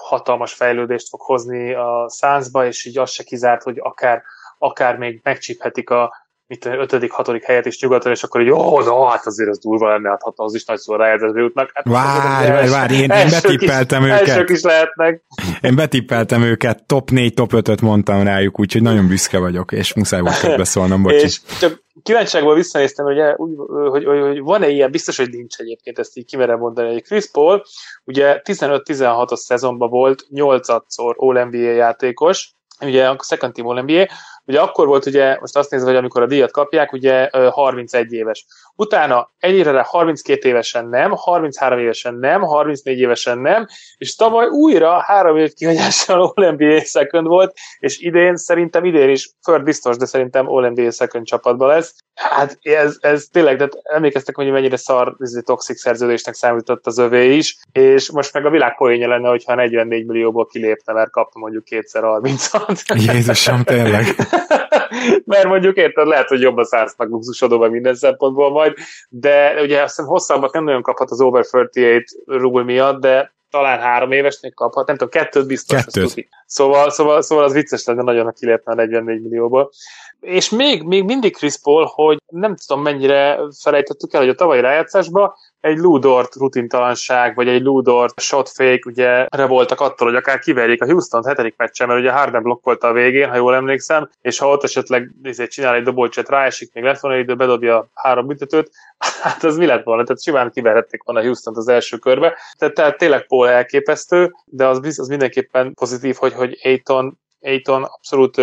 hatalmas fejlődést fog hozni a Sunsba, és így azt se kizárt, hogy akár, akár még megcsíphetik a ötödik-hatodik helyet is nyugaton, és akkor így, ó, no, hát azért az durva lenne, hát az is nagy szóra rájegyzetbe jutnak. Hát, várj, várj, várj, én, én betippeltem is, őket. Elsők is lehetnek. Én betippeltem őket, top négy, top ötöt mondtam rájuk, úgyhogy nagyon büszke vagyok, és muszáj volt közbeszólnom, bocsi. És csak kíváncsiságból visszanéztem, hogy, hogy, hogy, hogy van-e ilyen, biztos, hogy nincs egyébként, ezt így kimerem mondani, hogy Chris Paul ugye tizenöt-tizenhatos szezonban volt nyolcadszor All-en bé á játékos, ugye a second team All-en bé á, ugye akkor volt, ugye, most azt nézve, hogy amikor a díjat kapják, ugye harmincegy éves. Utána egy évre rá harminckét évesen nem, harminchárom évesen nem, harmincnégy évesen nem, és tavaly újra három év kihagyással All-en bé á second volt, és idén, szerintem idén is, föld biztos, de szerintem All-en bé á second csapatban lesz. Hát ez, ez tényleg, de emlékeztek, hogy mennyire szar toxik szerződésnek számított az övé is, és most meg a világ poénja lenne, hogyha negyvennégy millióból kilépne, mert kapta mondjuk kétszer harmincat. Jézusom, tényleg. mert mondjuk érted, lehet, hogy jobb a száznak luxusodó meg minden szempontból majd, de ugye azt hiszem hosszabbat nem nagyon kaphat az over harmincnyolc rule miatt, de talán három évesnek kaphat, nem tudom, kettőt biztos. Kettőt. Szóval, szóval, szóval az vicces lenne nagyon, aki lehetne a negyvennégy millióból. És még, még mindig Chris Paul, hogy nem tudom mennyire felejtettük el, hogy a tavalyi rájátszásban egy Ludort rutintalanság, vagy egy Ludort shotfake, ugye revoltak attól, hogy akár kiverjék a Houstont hetedik meccsen, mert ugye Harden blokkolta a végén, ha jól emlékszem, és ha ott esetleg nézd, csinál egy dobolcset, ráesik, még lett volna idő, bedobja három büntetőt, hát az mi lett volna? Tehát simán kiverhették volna a Houstont az első körbe. Tehát, tehát tényleg Paul elképesztő, de az, az mindenképpen pozitív, hogy, hogy Ayton, Ayton abszolút...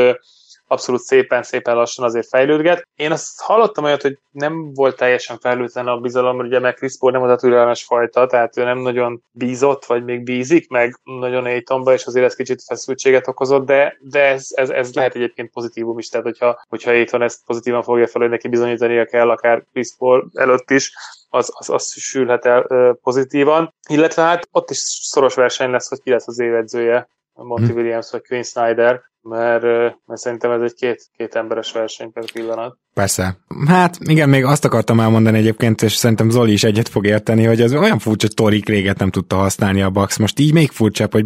abszolút szépen-szépen lassan azért fejlődget. Én azt hallottam olyat, hogy nem volt teljesen felültlen a bizalom, mert ugye meg Chris Paul nem az a türelmes fajta, tehát ő nem nagyon bízott, vagy még bízik, meg nagyon Aytonba, és azért ez kicsit feszültséget okozott, de, de ez, ez, ez lehet egyébként pozitívum is, tehát hogyha, hogyha Ayton ezt pozitívan fogja fel, hogy neki bizonyítania kell, akár Chris Paul előtt is, az, az, az sülhet el pozitívan. Illetve hát ott is szoros verseny lesz, hogy ki lesz az évedzője, Monty hmm. Williams vagy Quinn Snyder, mert, mert szerintem ez egy két, két emberes verseny per pillanat. Persze. Hát igen, még azt akartam elmondani egyébként, és szerintem Zoli is egyet fog érteni, hogy az olyan furcsa, hogy Torik réget nem tudta használni a Bucks. Most így még furcsább, hogy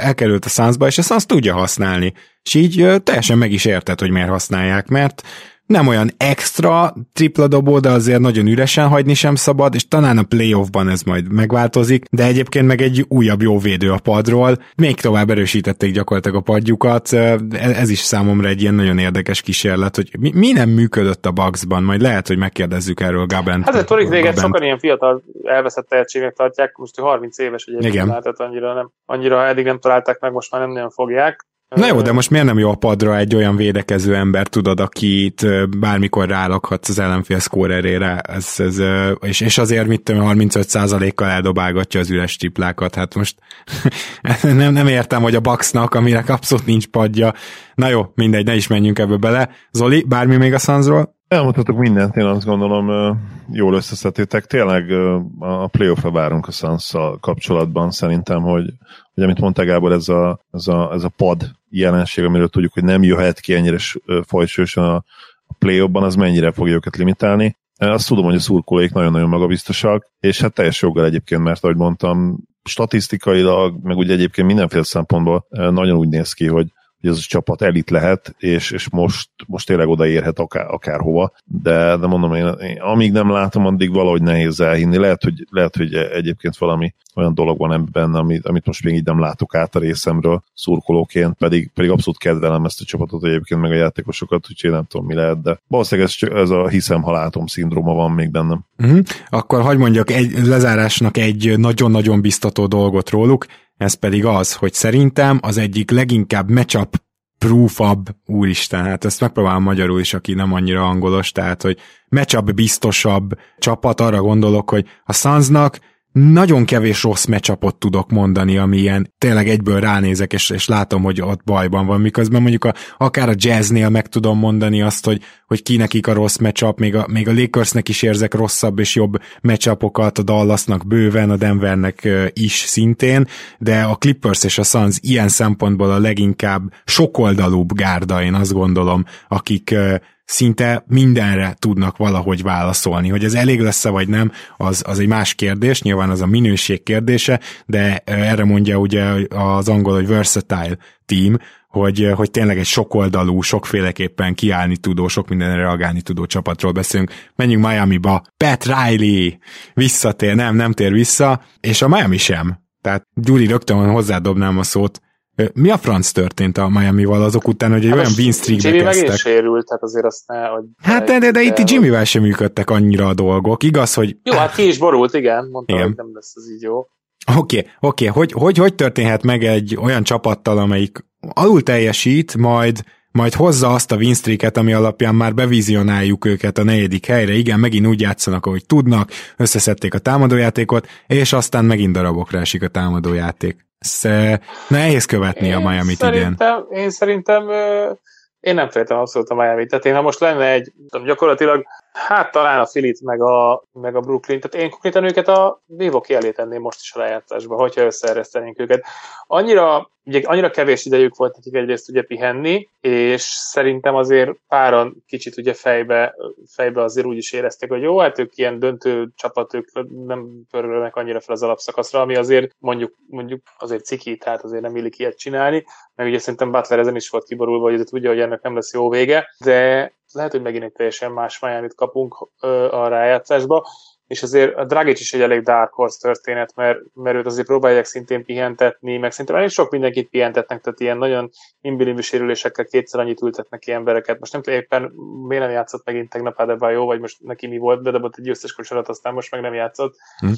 elkerült a Sunsba, és a Suns tudja használni. És így teljesen meg is érted, hogy miért használják, mert nem olyan extra tripla dobó, de azért nagyon üresen hagyni sem szabad, és talán a playoffban ez majd megváltozik, de egyébként meg egy újabb jó védő a padról. Még tovább erősítették gyakorlatilag a padjukat, ez is számomra egy ilyen nagyon érdekes kísérlet, hogy mi, mi nem működött a Bucksban, majd lehet, hogy megkérdezzük erről Gabent. Hát a Torik véget sokan ilyen fiatal elveszett tehetségnek tartják, most harminc éves egyébként, tehát annyira, nem, annyira ha eddig nem találták meg, most már nem nagyon fogják. Na jó, de most miért nem jó a padra egy olyan védekező ember, tudod, akit bármikor rálakhatsz az ellenfél szkórerére, ez, ez, és, és azért mit tudom, harmincöt százalékkal eldobálgatja az üres triplákat, hát most nem, nem értem, hogy a Bucksnak, aminek abszolút nincs padja. Na jó, mindegy, ne is menjünk ebbe bele. Zoli, bármi még a Sunsról? Elmondhatok mindent, én azt gondolom jól összeszedtétek. Tényleg a playoffra várunk a Sunsszal kapcsolatban, szerintem, hogy, hogy amit mondta Gábor, ez a, ez a, ez a pad jelenség, amiről tudjuk, hogy nem jöhet ki ennyire fajsősen a playoffban, az mennyire fogja őket limitálni. Azt tudom, hogy a szurkolóik nagyon-nagyon magabiztosak, és hát teljes joggal egyébként, mert ahogy mondtam, statisztikailag, meg úgy egyébként mindenféle szempontból nagyon úgy néz ki, hogy hogy ez a csapat elit lehet, és, és most, most tényleg odaérhet akár, akárhova, de, de mondom, én, én amíg nem látom, addig valahogy nehéz elhinni. Lehet, hogy, lehet, hogy egyébként valami olyan dolog van ebben, amit, amit most még így nem látok át a részemről szurkolóként, pedig, pedig abszolút kedvelem ezt a csapatot egyébként, meg a játékosokat, úgyhogy nem tudom, mi lehet, de valószínűleg ez, ez a hiszem, ha látom szindróma van még bennem. Uh-huh. Akkor hadd mondjak egy, lezárásnak egy nagyon-nagyon biztató dolgot róluk, ez pedig az, hogy szerintem az egyik leginkább matchup proofabb, úristen, hát ezt megpróbálom magyarul is, aki nem annyira angolos, tehát, hogy matchup biztosabb csapat, arra gondolok, hogy a Sunsnak nagyon kevés rossz matchupot tudok mondani, ami ilyen, tényleg egyből ránézek, és, és látom, hogy ott bajban van, miközben mondjuk a, akár a Jazznél meg tudom mondani azt, hogy, hogy ki nekik a rossz matchup, még a, még a Lakersnek is érzek rosszabb és jobb matchupokat, a Dallasnak bőven, a Denvernek is szintén, de a Clippers és a Suns ilyen szempontból a leginkább sokoldalúbb gárda, én azt gondolom, akik szinte mindenre tudnak valahogy válaszolni. Hogy ez elég lesz-e vagy nem, az, az egy más kérdés, nyilván az a minőség kérdése, de erre mondja ugye az angol, hogy versatile team, hogy, hogy tényleg egy sokoldalú, sokféleképpen kiállni tudó, sok mindenre reagálni tudó csapatról beszélünk. Menjünk Miamiba. Pat Riley visszatér, nem, nem tér vissza, és a Miami sem. Tehát Gyuri, rögtön hozzádobnám a szót. Mi a franc történt a Miamival azok után, hogy egy hát olyan win streakbe kezdtek? Jimmy megint sérült, tehát azért azt ne... Hogy hát de, de, de itt Jimmyvel sem működtek annyira a dolgok, igaz, hogy... Jó, hát ki is borult, igen, mondtam, igen. Hogy nem lesz az így jó. Oké, okay, oké, okay. hogy, hogy, hogy történhet meg egy olyan csapattal, amelyik alul teljesít, majd... majd hozza azt a winstreaket, ami alapján már bevizionáljuk őket a negyedik helyre, igen, megint úgy játszanak, ahogy tudnak, összeszedték a támadójátékot, és aztán megint darabokra esik a támadójáték. Szóval nehéz követni én a Miamit idén. Én szerintem én nem féltem abszolút a Miamit, tehát én ha most lenne egy, tudom, gyakorlatilag Hát talán a Philit meg a, meg a Brooklyn, tehát én konkrétan őket a Milwaukee elé tenném most is a lejátszásba, hogyha összeeresztenénk őket. Annyira, ugye, annyira kevés idejük volt nekik egyrészt ugye pihenni, és szerintem azért páran kicsit ugye fejbe, fejbe azért úgy is éreztek, hogy jó, hát ők ilyen döntő csapat, ők nem pörülnek annyira fel az alapszakaszra, ami azért mondjuk, mondjuk azért ciki, tehát azért nem illik ilyet csinálni, meg ugye szerintem Butler ezen is volt kiborulva, hogy tudja, hogy ennek nem lesz jó vége, de lehet, hogy megint egy teljesen más Miamit kapunk ö, a rájátszásba, és azért a Dragić is egy elég dark horse történet, mert, mert őt azért próbálják szintén pihentetni, meg szerintem elég sok mindenkit pihentetnek, tehát ilyen nagyon imbilimbi sérülésekkel kétszer annyit ültetnek ki embereket. Most nem tudom éppen, miért nem játszott megint tegnap Adebayo, vagy most neki mi volt, de dobott egy összes kosarat, aztán most meg nem játszott. Hm.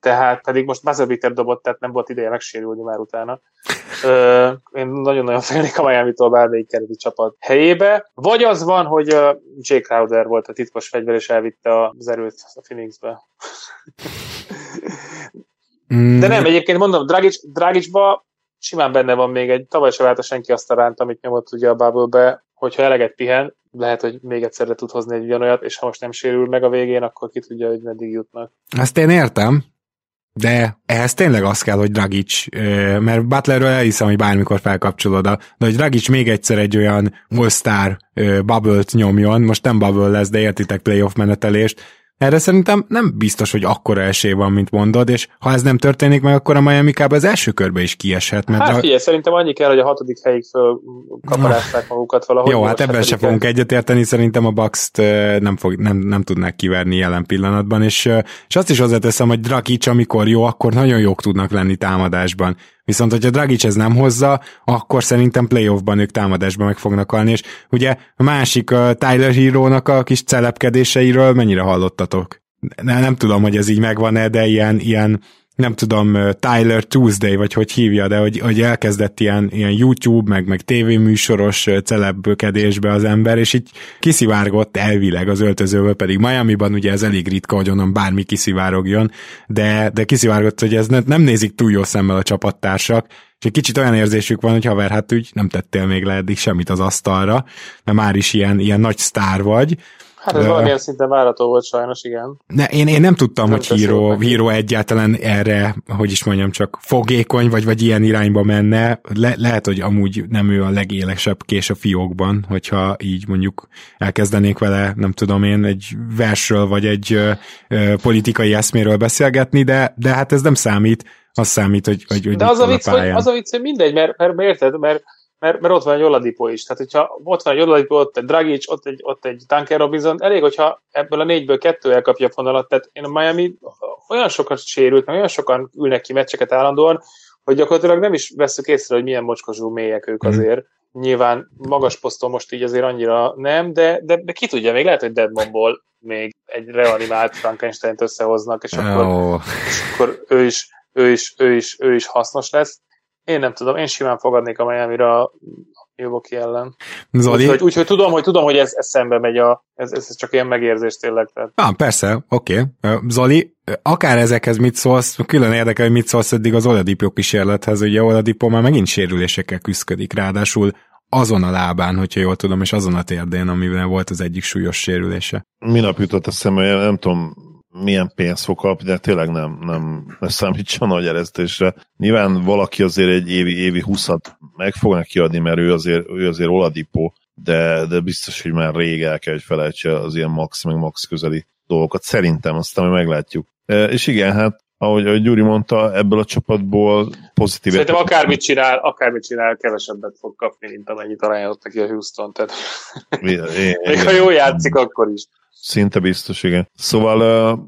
Tehát pedig most buzzer beater dobott, tehát nem volt ideje megsérülni már utána. Ö, én nagyon-nagyon félnék a Miamitól bármelyik kerületi csapat helyébe. Vagy az van, hogy Jay Crowder volt a titkos fegyver, és elvitte az erőt a Phoenixbe. Mm. De nem, egyébként mondom, Dragić, Dragićba simán benne van még egy, tavaly se válta senki azt a ránt, amit nyomott ugye a bubble-be, hogyha eleget pihen, lehet, hogy még egyszerre tud hozni egy ugyanolyat, és ha most nem sérül meg a végén, akkor ki tudja, hogy meddig jutnak. Ezt én értem. De ehhez tényleg az kell, hogy Dragić, mert Butlerről elhiszem, hogy bármikor felkapcsolod, de hogy Dragić még egyszer egy olyan all-star bubble-t nyomjon, most nem bubble lesz, de értitek playoff menetelést, erre szerintem nem biztos, hogy akkora esély van, mint mondod, és ha ez nem történik meg, akkor a Miami kába az első körbe is kieshet. Mert hát a... figyelj, szerintem annyi kell, hogy a hatodik helyig kaparázták magukat valahogy. Jó, hát ebben sem fogunk egyetérteni, szerintem a Bucks-t nem, fog, nem, nem tudnák kiverni jelen pillanatban, és, és azt is hozzáteszem, hogy Dragić amikor jó, akkor nagyon jók tudnak lenni támadásban. Viszont, hogyha Dragić ez nem hozza, akkor szerintem playoffban ők támadásban meg fognak halni, és ugye a másik a Tyler Herrónak a kis celepkedéseiről mennyire hallottatok? Nem, nem tudom, hogy ez így megvan-e, de ilyen, ilyen nem tudom, Tyler Tuesday, vagy hogy hívja, de hogy, hogy elkezdett ilyen, ilyen YouTube, meg, meg tévéműsoros celebkedésbe az ember, és így kiszivárgott elvileg az öltözőből, pedig Miamiban ugye ez elég ritka, hogy onnan bármi kiszivárogjon, de, de kiszivárgott, hogy ez ne, nem nézik túl jó szemmel a csapattársak, és egy kicsit olyan érzésük van, hogy haver, hát úgy nem tettél még le eddig semmit az asztalra, mert már is ilyen, ilyen nagy sztár vagy. Hát ez uh, valamilyen szinten várató volt sajnos, igen. Ne, én, én nem tudtam, nem hogy Herró egyáltalán erre, hogy is mondjam, csak fogékony, vagy, vagy ilyen irányba menne. Le, lehet, hogy amúgy nem ő a legélesebb kés a fiókban, hogyha így mondjuk elkezdenék vele, nem tudom én, egy versről, vagy egy ö, ö, politikai eszméről beszélgetni, de, de hát ez nem számít. Az számít, hogy, hogy, hogy de az a, vicc, a hogy, az a vicc, hogy mindegy, mert, mert, mert érted, mert Mert, mert ott van egy Oladipo is. Tehát, hogyha ott van egy Oladipo, ott egy Dragić, ott egy, ott egy Duncan Robinson, elég, hogyha ebből a négyből kettő elkapja a fonalat. Tehát én a Miami olyan sokat sérült, meg olyan sokan ülnek ki meccseket állandóan, hogy gyakorlatilag nem is veszük észre, hogy milyen mocskozsú mélyek ők azért. Mm. Nyilván magas poszton most így azért annyira nem, de, de, de ki tudja, még lehet, hogy Deadmanból még egy reanimált Frankenstein-t összehoznak, és akkor, oh. és akkor ő, is, ő, is, ő, is, ő is hasznos lesz. Én nem tudom, én simán fogadnék a Miamira a Milwaukee ellen. Úgyhogy úgy, tudom, hogy tudom, hogy ez, ez szembe megy, a, ez, ez csak ilyen megérzés tényleg. Ah, persze, oké. Okay. Zoli, akár ezekhez mit szólsz, külön érdekel, hogy mit szólsz eddig az Oladipo kísérlethez, ugye Oladipo már megint sérülésekkel küszködik, ráadásul azon a lábán, hogyha jól tudom, és azon a térdén, amiben volt az egyik súlyos sérülése. Minap jutott eszembe, nem tudom, milyen pénzt fog kapni, de tényleg nem, nem, nem számítsa nagy eresztésre. Nyilván valaki azért egy évi, évi húszat meg fognak kiadni, mert ő azért, ő azért Oladipo, de, de biztos, hogy már rég el kell, hogy felejtse az ilyen max, meg max közeli dolgokat. Szerintem aztán, hogy meglátjuk. És igen, hát ahogy, ahogy Gyuri mondta, ebből a csapatból pozitív... Szerintem akármit csinál, akármit csinál, kevesebbet fog kapni, mint amennyit arányolt neki a Houston, tehát még ha jól játszik, akkor is. Szinte biztos, igen. Szóval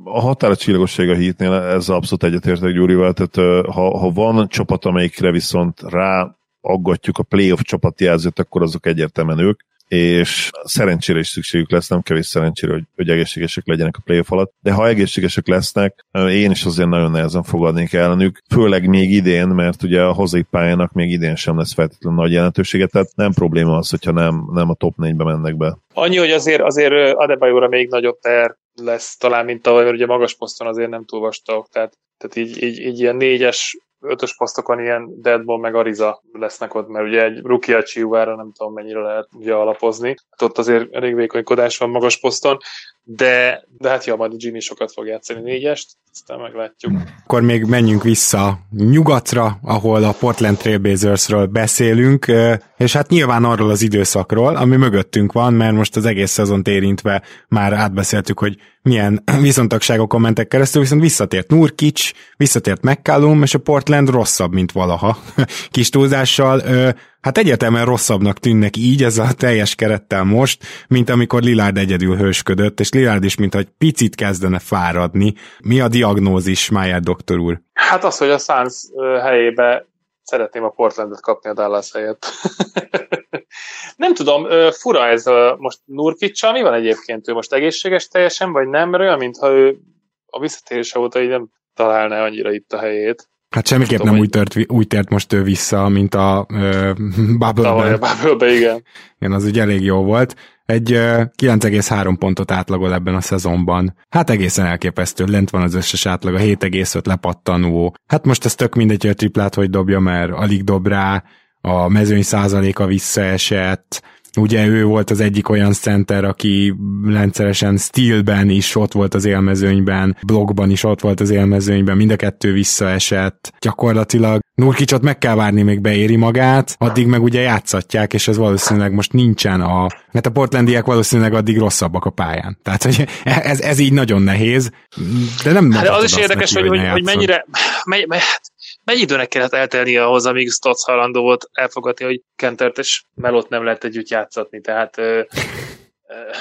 a határa csillagosság a Heatnél, ez abszolút egyetértek Gyurival, tehát ha, ha van csapat, amelyikre viszont rá aggatjuk a playoff csapatjelzőt, akkor azok egyértelműen ők, és szerencsére is szükségük lesz, nem kevés szerencsére, hogy, hogy egészségesek legyenek a playoff alatt, de ha egészségesek lesznek, én is azért nagyon nehezen fogadnék ellenük, főleg még idén, mert ugye a hazai pályának még idén sem lesz feltétlenül nagy jelentősége, tehát nem probléma az, hogyha nem, nem a top négybe mennek be. Annyi, hogy azért, azért Adebayora még nagyobb ter lesz talán, mint tavaly, mert ugye magas poszton azért nem túl vastagok, tehát, tehát így, így, így ilyen négyes, ötös posztokon ilyen Deadball meg Ariza lesznek ott, mert ugye egy rookie a Chihuahua-ra nem tudom mennyire lehet ugye alapozni. Hát ott azért elég vékonykodás van magas poszton, de, de hát ja, majd a Gini sokat fog játszani négyest, aztán meglátjuk. Akkor még menjünk vissza nyugatra, ahol a Portland Trailblazersről beszélünk, és hát nyilván arról az időszakról, ami mögöttünk van, mert most az egész szezont érintve már átbeszéltük, hogy milyen viszontagságokon mentek keresztül, viszont visszatért Nurkic, visszatért McCallum, és a Portland rosszabb, mint valaha. Kis túlzással, hát egyértelműen rosszabbnak tűnnek így ez a teljes kerettel most, mint amikor Lillard egyedül hősködött, és Lillard is, mintha egy picit kezdene fáradni. Mi a diagnózis, Mayer doktor úr? Hát az, hogy a Suns helyébe szeretném a Portlandet kapni a Dallas helyett. Nem tudom, fura ez most Nurkic-sal, mi van egyébként? Ő most egészséges teljesen, vagy nem? Mert olyan, mintha ő a visszatérése óta így nem találná annyira itt a helyét. Hát semmiképp nem, nem úgy, tört, úgy tért most ő vissza, mint a uh, Bubble-ben. Bubble-ben, igen. Igen, az ugye elég jó volt. Egy uh, kilenc egész három pontot átlagol ebben a szezonban. Hát egészen elképesztő. Lent van az összes átlag, a hét egész öt lepattanó. Hát most ez tök mindegy, hogy a triplát hogy dobja, mert alig dob rá, a mezőny százaléka visszaesett. Ugye ő volt az egyik olyan center, aki rendszeresen steelben is ott volt az élmezőnyben, blokkban is ott volt az élmezőnyben, mind a kettő visszaesett. Gyakorlatilag Nurkicsot meg kell várni, még beéri magát, addig meg ugye játszatják, és ez valószínűleg most nincsen a... mert a portlandiek valószínűleg addig rosszabbak a pályán. Tehát, hogy ez, ez így nagyon nehéz, de nem... Hát az is érdekes, neki, hogy, hogy, hogy mennyire... Mely, mely... Mennyi időnek kellett eltelnie ahhoz, amíg Stotz hajlandó volt elfogadni, hogy Kentert és Melót nem lehet együtt játszatni, tehát ö, ö,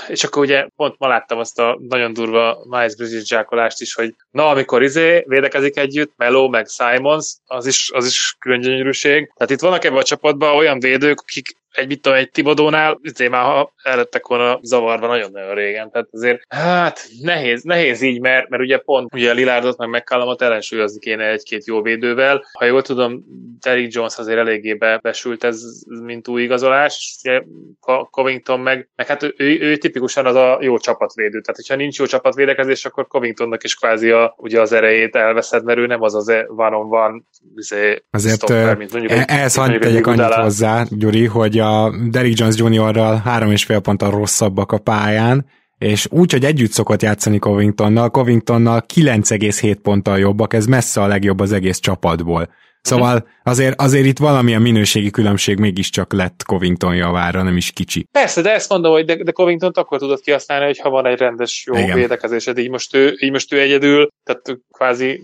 és akkor ugye pont ma láttam azt a nagyon durva Miles Bridges zsákolást is, hogy na, amikor izé védekezik együtt, Melo meg Simons, az is, az is külön gyönyörűség. Tehát itt vannak ebben a csapatban olyan védők, akik egy, mit tudom, egy Tibodónál, azért már ha ellettek volna zavarva nagyon-nagyon régen, tehát azért, hát nehéz, nehéz így, mert, mert ugye pont ugye Lillardot meg McCallumot ellensúlyozni kéne egy-két jó védővel. Ha jól tudom, Derrick Jones azért eléggé besült ez, mint új igazolás, ugye Covington meg, meg hát ő, ő, ő tipikusan az a jó csapatvédő, tehát hogyha nincs jó csapatvédekezés, akkor Covingtonnak is kvázi a, ugye az erejét elveszed, mert ő nem az az one-on-one stopper, mint mondjuk egy ehhez hagyj tegyek annyit hozzá, Gyuri, hogy a Derrick Jones juniorral három és fél ponttal rosszabbak a pályán, és úgy, hogy együtt szokott játszani Covingtonnal, Covingtonnal kilenc egész hét ponttal jobbak, ez messze a legjobb az egész csapatból. Szóval azért, azért itt valamilyen minőségi különbség mégiscsak lett Covington javára, nem is kicsi. Persze, de ezt mondom, hogy de, de Covingtont akkor tudod kihasználni, hogyha van egy rendes jó igen. védekezésed, így most, ő, így most ő egyedül, tehát kvázi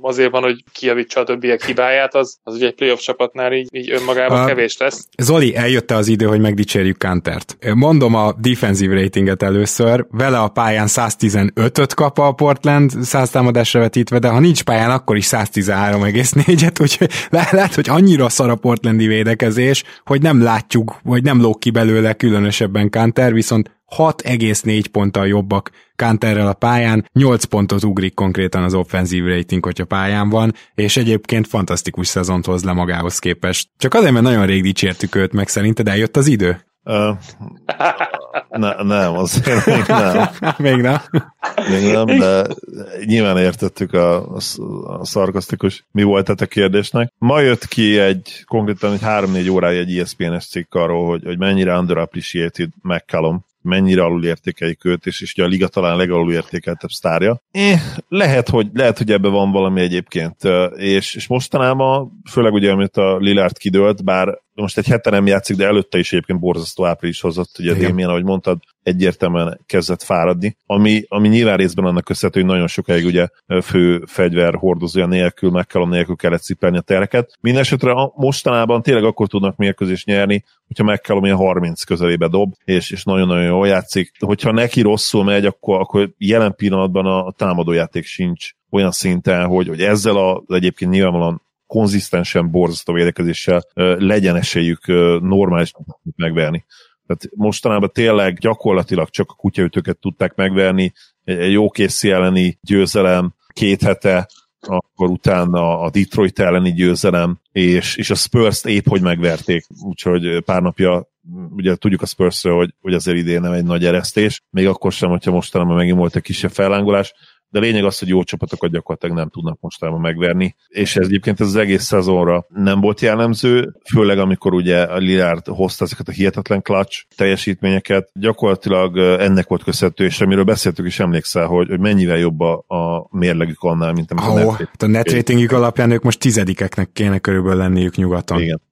azért van, hogy kijavítsa a többiek hibáját, az, az ugye egy playoff csapatnál így, így önmagában a, kevés lesz. Zoli, eljött az idő, hogy megdicsérjük Kantert. Mondom a defensive ratinget először, vele a pályán száztizenötöt kap a Portland, száz támadásra vetítve, de ha nincs pályán, akkor is száztizenhárom egész négyet, úgyhogy lehet, hogy annyira szar a portlandi védekezés, hogy nem látjuk, vagy nem lóg ki belőle különösebben Kanter, viszont hat egész négy ponttal jobbak Kanterrel a pályán, nyolc pontot ugrik konkrétan az offensive rating, hogyha pályán van, és egyébként fantasztikus szezont hoz le magához képest. Csak azért, mert nagyon rég dicsértük őt meg, szerinted eljött az idő? Uh, ne, nem, azért még nem. Még nem. Még nem, de nyilván értettük a, a szarkasztikus mi volt ez a kérdésnek. Ma jött ki egy, konkrétan egy három-négy órája egy E S P N-es cikk arról, hogy, hogy mennyire underappreciated McCallum, mennyire alulértékeljük őt, és, és ugye a liga talán legalulértékeltebb sztárja. Eh, lehet, hogy, lehet, hogy ebben van valami egyébként, és, és mostanában, főleg ugye, amit a Lillard kidőlt, bár most egy heten nem játszik, de előtte is egyébként borzasztó április hozott, ugye Damien, ahogy mondtad, egyértelműen kezdett fáradni, ami, ami nyilván részben annak köszönhető, hogy nagyon sokáig ugye fő fegyver hordozója nélkül, McCallum nélkül kellett cipelni a tereket. Mindenesetre mostanában tényleg akkor tudnak mérkőzést nyerni, hogyha McCallum ilyen harminc közelébe dob, és, és nagyon-nagyon jól játszik. Hogyha neki rosszul megy, akkor, akkor jelen pillanatban a támadójáték sincs olyan szinten, hogy, hogy ezzel az egyébként nyilvánvalóan konzisztensen borzasztó védekezéssel legyen esélyük normális megverni. Tehát mostanában tényleg gyakorlatilag csak a kutyaütőket tudták megverni, egy jókészi elleni győzelem két hete, akkor utána a Detroit elleni győzelem, és, és a Spurs-t épp hogy megverték, úgyhogy pár napja, ugye tudjuk a Spurs-ről, hogy, hogy azért idén nem egy nagy eresztés, még akkor sem, hogyha mostanában megint volt egy kisebb fellángolás, de a lényeg az, hogy jó csapatokat gyakorlatilag nem tudnak mostában megverni, és ez egyébként ez az egész szezonra nem volt jellemző, főleg amikor ugye a Lillard hozta ezeket a hihetetlen clutch teljesítményeket, gyakorlatilag ennek volt köszönhető, és amiről beszéltük is, emlékszel, hogy, hogy mennyivel jobb a, a mérlegük annál, mint amit oh, a netratingük. A netratingük alapján ők most tizedikeknek kéne körülbelül lenniük nyugaton. Igen.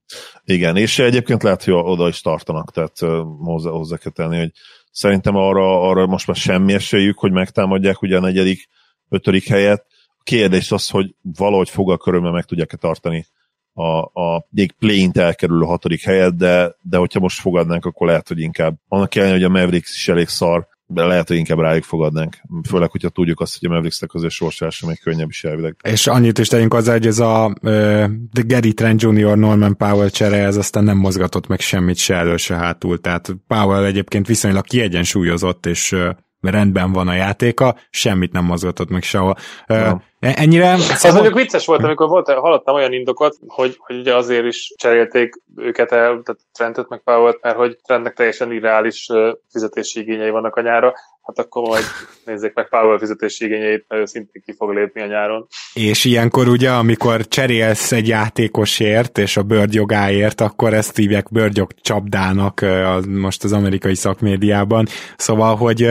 Igen, és egyébként lehet, hogy oda is tartanak, tehát hozzá, hozzá kell tenni, hogy szerintem arra, arra most már semmi esélyük, hogy megtámadják ugye a negyedik, ötödik helyet. A kérdés az, hogy valahogy fogal körülben meg tudják-e tartani a, a play-int elkerülő hatodik helyet, de, de hogyha most fogadnánk, akkor lehet, hogy inkább. Annak ellenére, hogy a Mavericks is elég szar, de lehet, hogy inkább rájuk fogadnánk. Főleg, hogyha tudjuk azt, hogy a Mavericksnek azért sorsása még könnyebb is elvileg. És annyit is tegyünk azzal, hogy ez a uh, Gary Trent junior Norman Powell csere, ez aztán nem mozgatott meg semmit se elől, se hátul. Tehát Powell egyébként viszonylag kiegyensúlyozott, és uh, rendben van a játéka, semmit nem mozgatott meg sehol. Uh, ennyire... Ez szóval... mondjuk vicces volt, amikor volt, hallottam olyan indokot, hogy, hogy ugye azért is cserélték őket el, tehát Trentet meg Powellt, mert hogy Trentnek teljesen irreális fizetési igényei vannak a nyára, hát akkor majd nézzék meg Powell fizetési igényeit, mert ő szintén ki fog lépni a nyáron. És ilyenkor ugye, amikor cserélsz egy játékosért, és a bőrgyjogáért, akkor ezt hívják bőrgyog csapdának most az amerikai szakmédiában. Szóval, hogy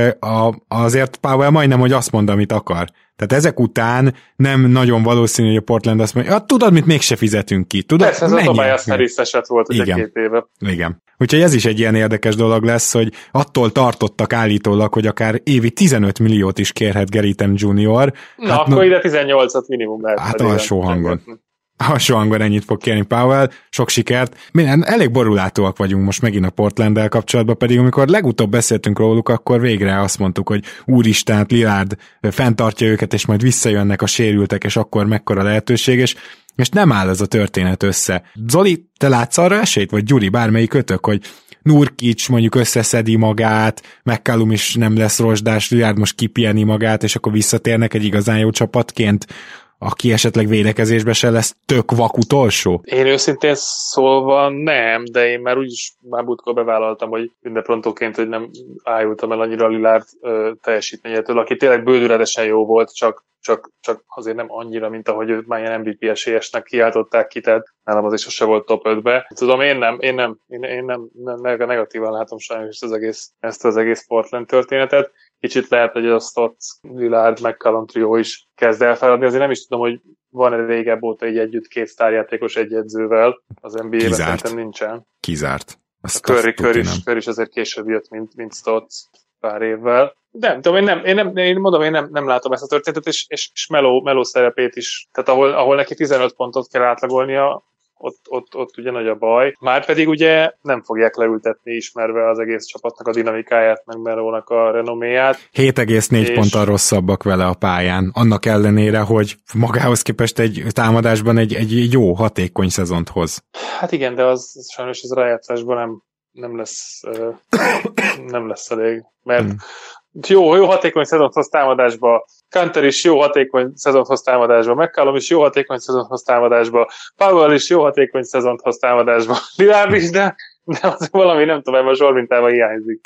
azért Powell majdnem, hogy azt mond, amit akar. Tehát ezek után nem nagyon valószínű, hogy a Portland azt mondja, ja, tudod, mit mégse fizetünk ki. Tudod? Persze, ez a Tobias Harris eset volt ugye két éve. Igen. Úgyhogy ez is egy ilyen érdekes dolog lesz, hogy attól tartottak állítólag, hogy akár évi tizenöt milliót is kérhet Geritem junior Na, hát, akkor no... ide tizennyolcat minimum lehet. Hát alsó hangon. Alsó hangon ennyit fog kérni Powell. Sok sikert. Minden, elég borulátóak vagyunk most megint a Portlanddel kapcsolatban, pedig amikor legutóbb beszéltünk róluk, akkor végre azt mondtuk, hogy úristen, Lillard fenntartja őket, és majd visszajönnek a sérültek, és akkor mekkora lehetőség, és és nem áll ez a történet össze. Zoli, te látsz arra esélyt, vagy Gyuri, bármelyik ötök, hogy Nurkic mondjuk összeszedi magát, McCallum is nem lesz rozsdás, Lillard most kipiheni magát, és akkor visszatérnek egy igazán jó csapatként, aki esetleg védekezésbe se lesz tök vak utolsó? Én őszintén szólva nem, de én már úgyis már butkor bevállaltam, hogy ünneprontóként, hogy nem ájultam el annyira a Lillard ö, teljesítményétől, aki tényleg bődületesen jó volt, csak Csak, csak azért nem annyira, mint ahogy őt már ilyen em vé pé esélyesnek kiáltották ki, tehát nálam az is sose volt top ötbe. Tudom, én nem, én nem, én, én nem, nem negatívan látom sajnos ezt az egész, ezt az egész Portland történetet. Kicsit lehet, hogy a Stotts, Lillard, McCallum trió is kezd elfáradni. Azért nem is tudom, hogy van-e régebb óta így együtt két sztárjátékos egy edzővel, az en bé á-ben szerintem nincsen. Kizárt. A Curry, Curry, is, Curry is azért később jött, mint, mint Stotts pár évvel. Nem tudom, én nem, én nem, én mondom, én nem, nem látom ezt a történetet, és, és, és meló, meló szerepét is. Tehát ahol, ahol neki tizenöt pontot kell átlagolnia, ott, ott, ott ugye nagy a baj. Márpedig ugye nem fogják leültetni, ismerve az egész csapatnak a dinamikáját, meg melónak a renoméját. hét egész négy ponttal rosszabbak vele a pályán. Annak ellenére, hogy magához képest egy támadásban egy, egy jó, hatékony szezont hoz. Hát igen, de az, az sajnos az rájátszásban nem, nem lesz nem lesz elég. Mert hmm. Jó, jó hatékony szezonhoz támadásba, Kanter is jó hatékony szezonhoz támadásba, McCallum is jó hatékony szezonhoz támadásba, Powell is jó hatékony szezonhoz támadásba, Lillard is, de, de az valami, nem tudom, ebben a sormintában hiányzik.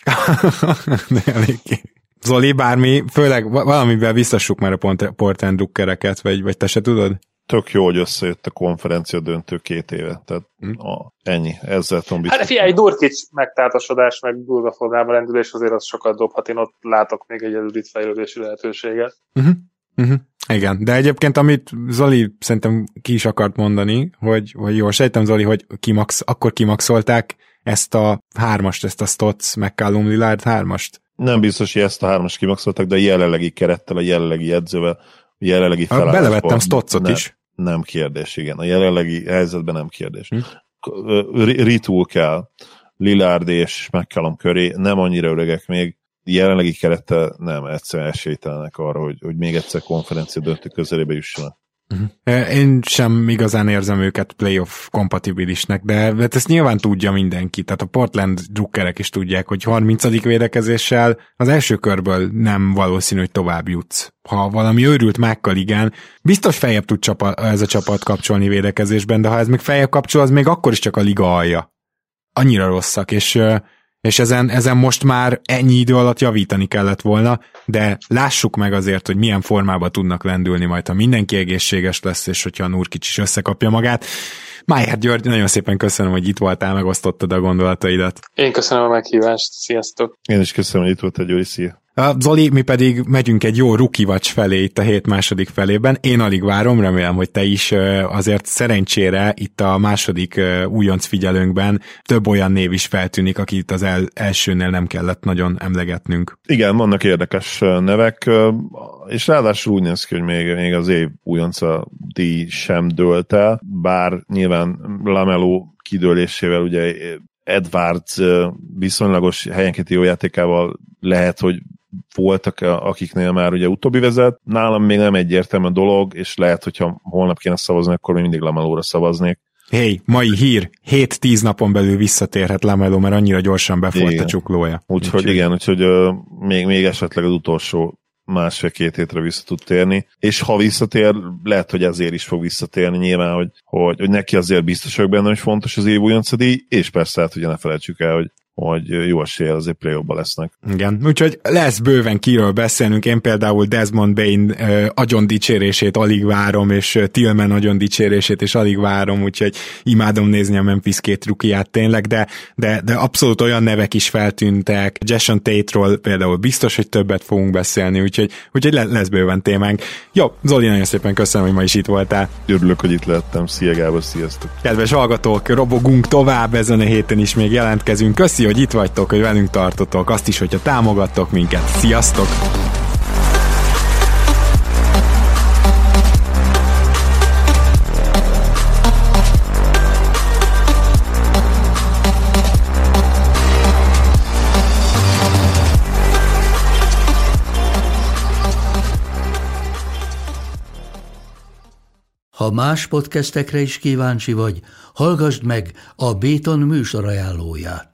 Zoli, bármi, főleg valamivel visszassuk már a Portland drukkereket, vagy, vagy te se tudod? Tök jó, hogy összejött a konferencia döntő két éve, tehát hmm. a, ennyi, ezzel tudom biztos. Hát figyelj, egy Nurkic megtátosodás, meg durva formában rendülés, azért az sokat dobhat, én ott látok még egy előtt fejlődési lehetőséget. Uh-huh. Uh-huh. Igen, de egyébként amit Zoli szerintem ki is akart mondani, hogy, hogy jól sejtem, Zoli, hogy kimax, akkor kimaxolták ezt a hármast, ezt a Stotts, McCallum, Lillard hármast? Nem biztos, hogy ezt a hármast kimaxolták, de a jelenlegi kerettel, a jelenlegi edzővel, a jelenlegi felállásban. Belevettem Stottsot ne. is. Nem kérdés, igen. A jelenlegi helyzetben nem kérdés. Hm? Ritúl kell, Lillard és McCallum köré, nem annyira öregek még, jelenlegi kerettel nem egyszerűen esélytelenek arra, hogy, hogy még egyszer konferencia döntő közelébe jussanak. Én sem igazán érzem őket playoff kompatibilisnek, de ezt nyilván tudja mindenki, tehát a Portland drukkerek is tudják, hogy harmincadik védekezéssel az első körből nem valószínű, hogy tovább jutsz. Ha valami őrült mákkal igen, biztos feljebb tud csapa, ez a csapat kapcsolni védekezésben, de ha ez még feljebb kapcsol, az még akkor is csak a liga alja. Annyira rosszak, és és ezen, ezen most már ennyi idő alatt javítani kellett volna, de lássuk meg azért, hogy milyen formában tudnak lendülni majd, ha mindenki egészséges lesz, és hogyha a Nurkić is összekapja magát. Mayer György, nagyon szépen köszönöm, hogy itt voltál, megosztottad a gondolataidat. Én köszönöm a meghívást, sziasztok! Én is köszönöm, hogy itt voltál, Gyuri, szia! Zoli, mi pedig megyünk egy jó rukivacs felé itt a hét második felében. Én alig várom, remélem, hogy te is. Azért szerencsére itt a második újonc figyelőnkben több olyan név is feltűnik, akit az el- elsőnél nem kellett nagyon emlegetnünk. Igen, vannak érdekes nevek, és ráadásul úgy néz ki, hogy még, még az év újonca díj sem dőlt el, bár nyilván LaMelo kidőlésével ugye Edward viszonylagos helyenkéti jó játékával lehet, hogy voltak, akiknél már ugye utóbbi vezet. Nálam még nem egyértelmű a dolog, és lehet, hogyha holnap kéne szavazni, akkor még mindig LaMelóra szavaznék. Hey, mai hír, hét-tíz napon belül visszatérhet LaMelo, mert annyira gyorsan befolyt igen. A csuklója. Úgyhogy úgy, igen, úgyhogy uh, még, még esetleg az utolsó másfél-két hétre vissza tud térni, és ha visszatér, lehet, hogy ezért is fog visszatérni, nyilván, hogy, hogy, hogy neki azért biztosak benne, hogy fontos az év újonca díj, és persze hát ugye ne felejtsük el, hogy hogy jó eséllyel azért play-offban lesznek. Igen, úgyhogy lesz bőven kiről beszélnünk, én például Desmond Bane uh, agyon dicsérését alig várom, és Tillman agyon dicsérését és alig várom, úgyhogy imádom nézni a Memphis két rukiát tényleg, de, de, de abszolút olyan nevek is feltűntek, Jason Tate-ról például biztos, hogy többet fogunk beszélni, úgyhogy, úgyhogy lesz bőven témánk. Jó, Zoli, nagyon szépen köszönöm, hogy ma is itt voltál. Örülök, hogy itt lettem, szia Gábor, sziasztok! Kedves hallgatók, robogunk tovább, ezen a héten is még jelentkezünk, köszi, hogy itt vagytok, hogy velünk tartotok, azt is, hogyha támogattok minket. Sziasztok! Ha más podcastekre is kíváncsi vagy, hallgasd meg a Béton műsor ajánlóját.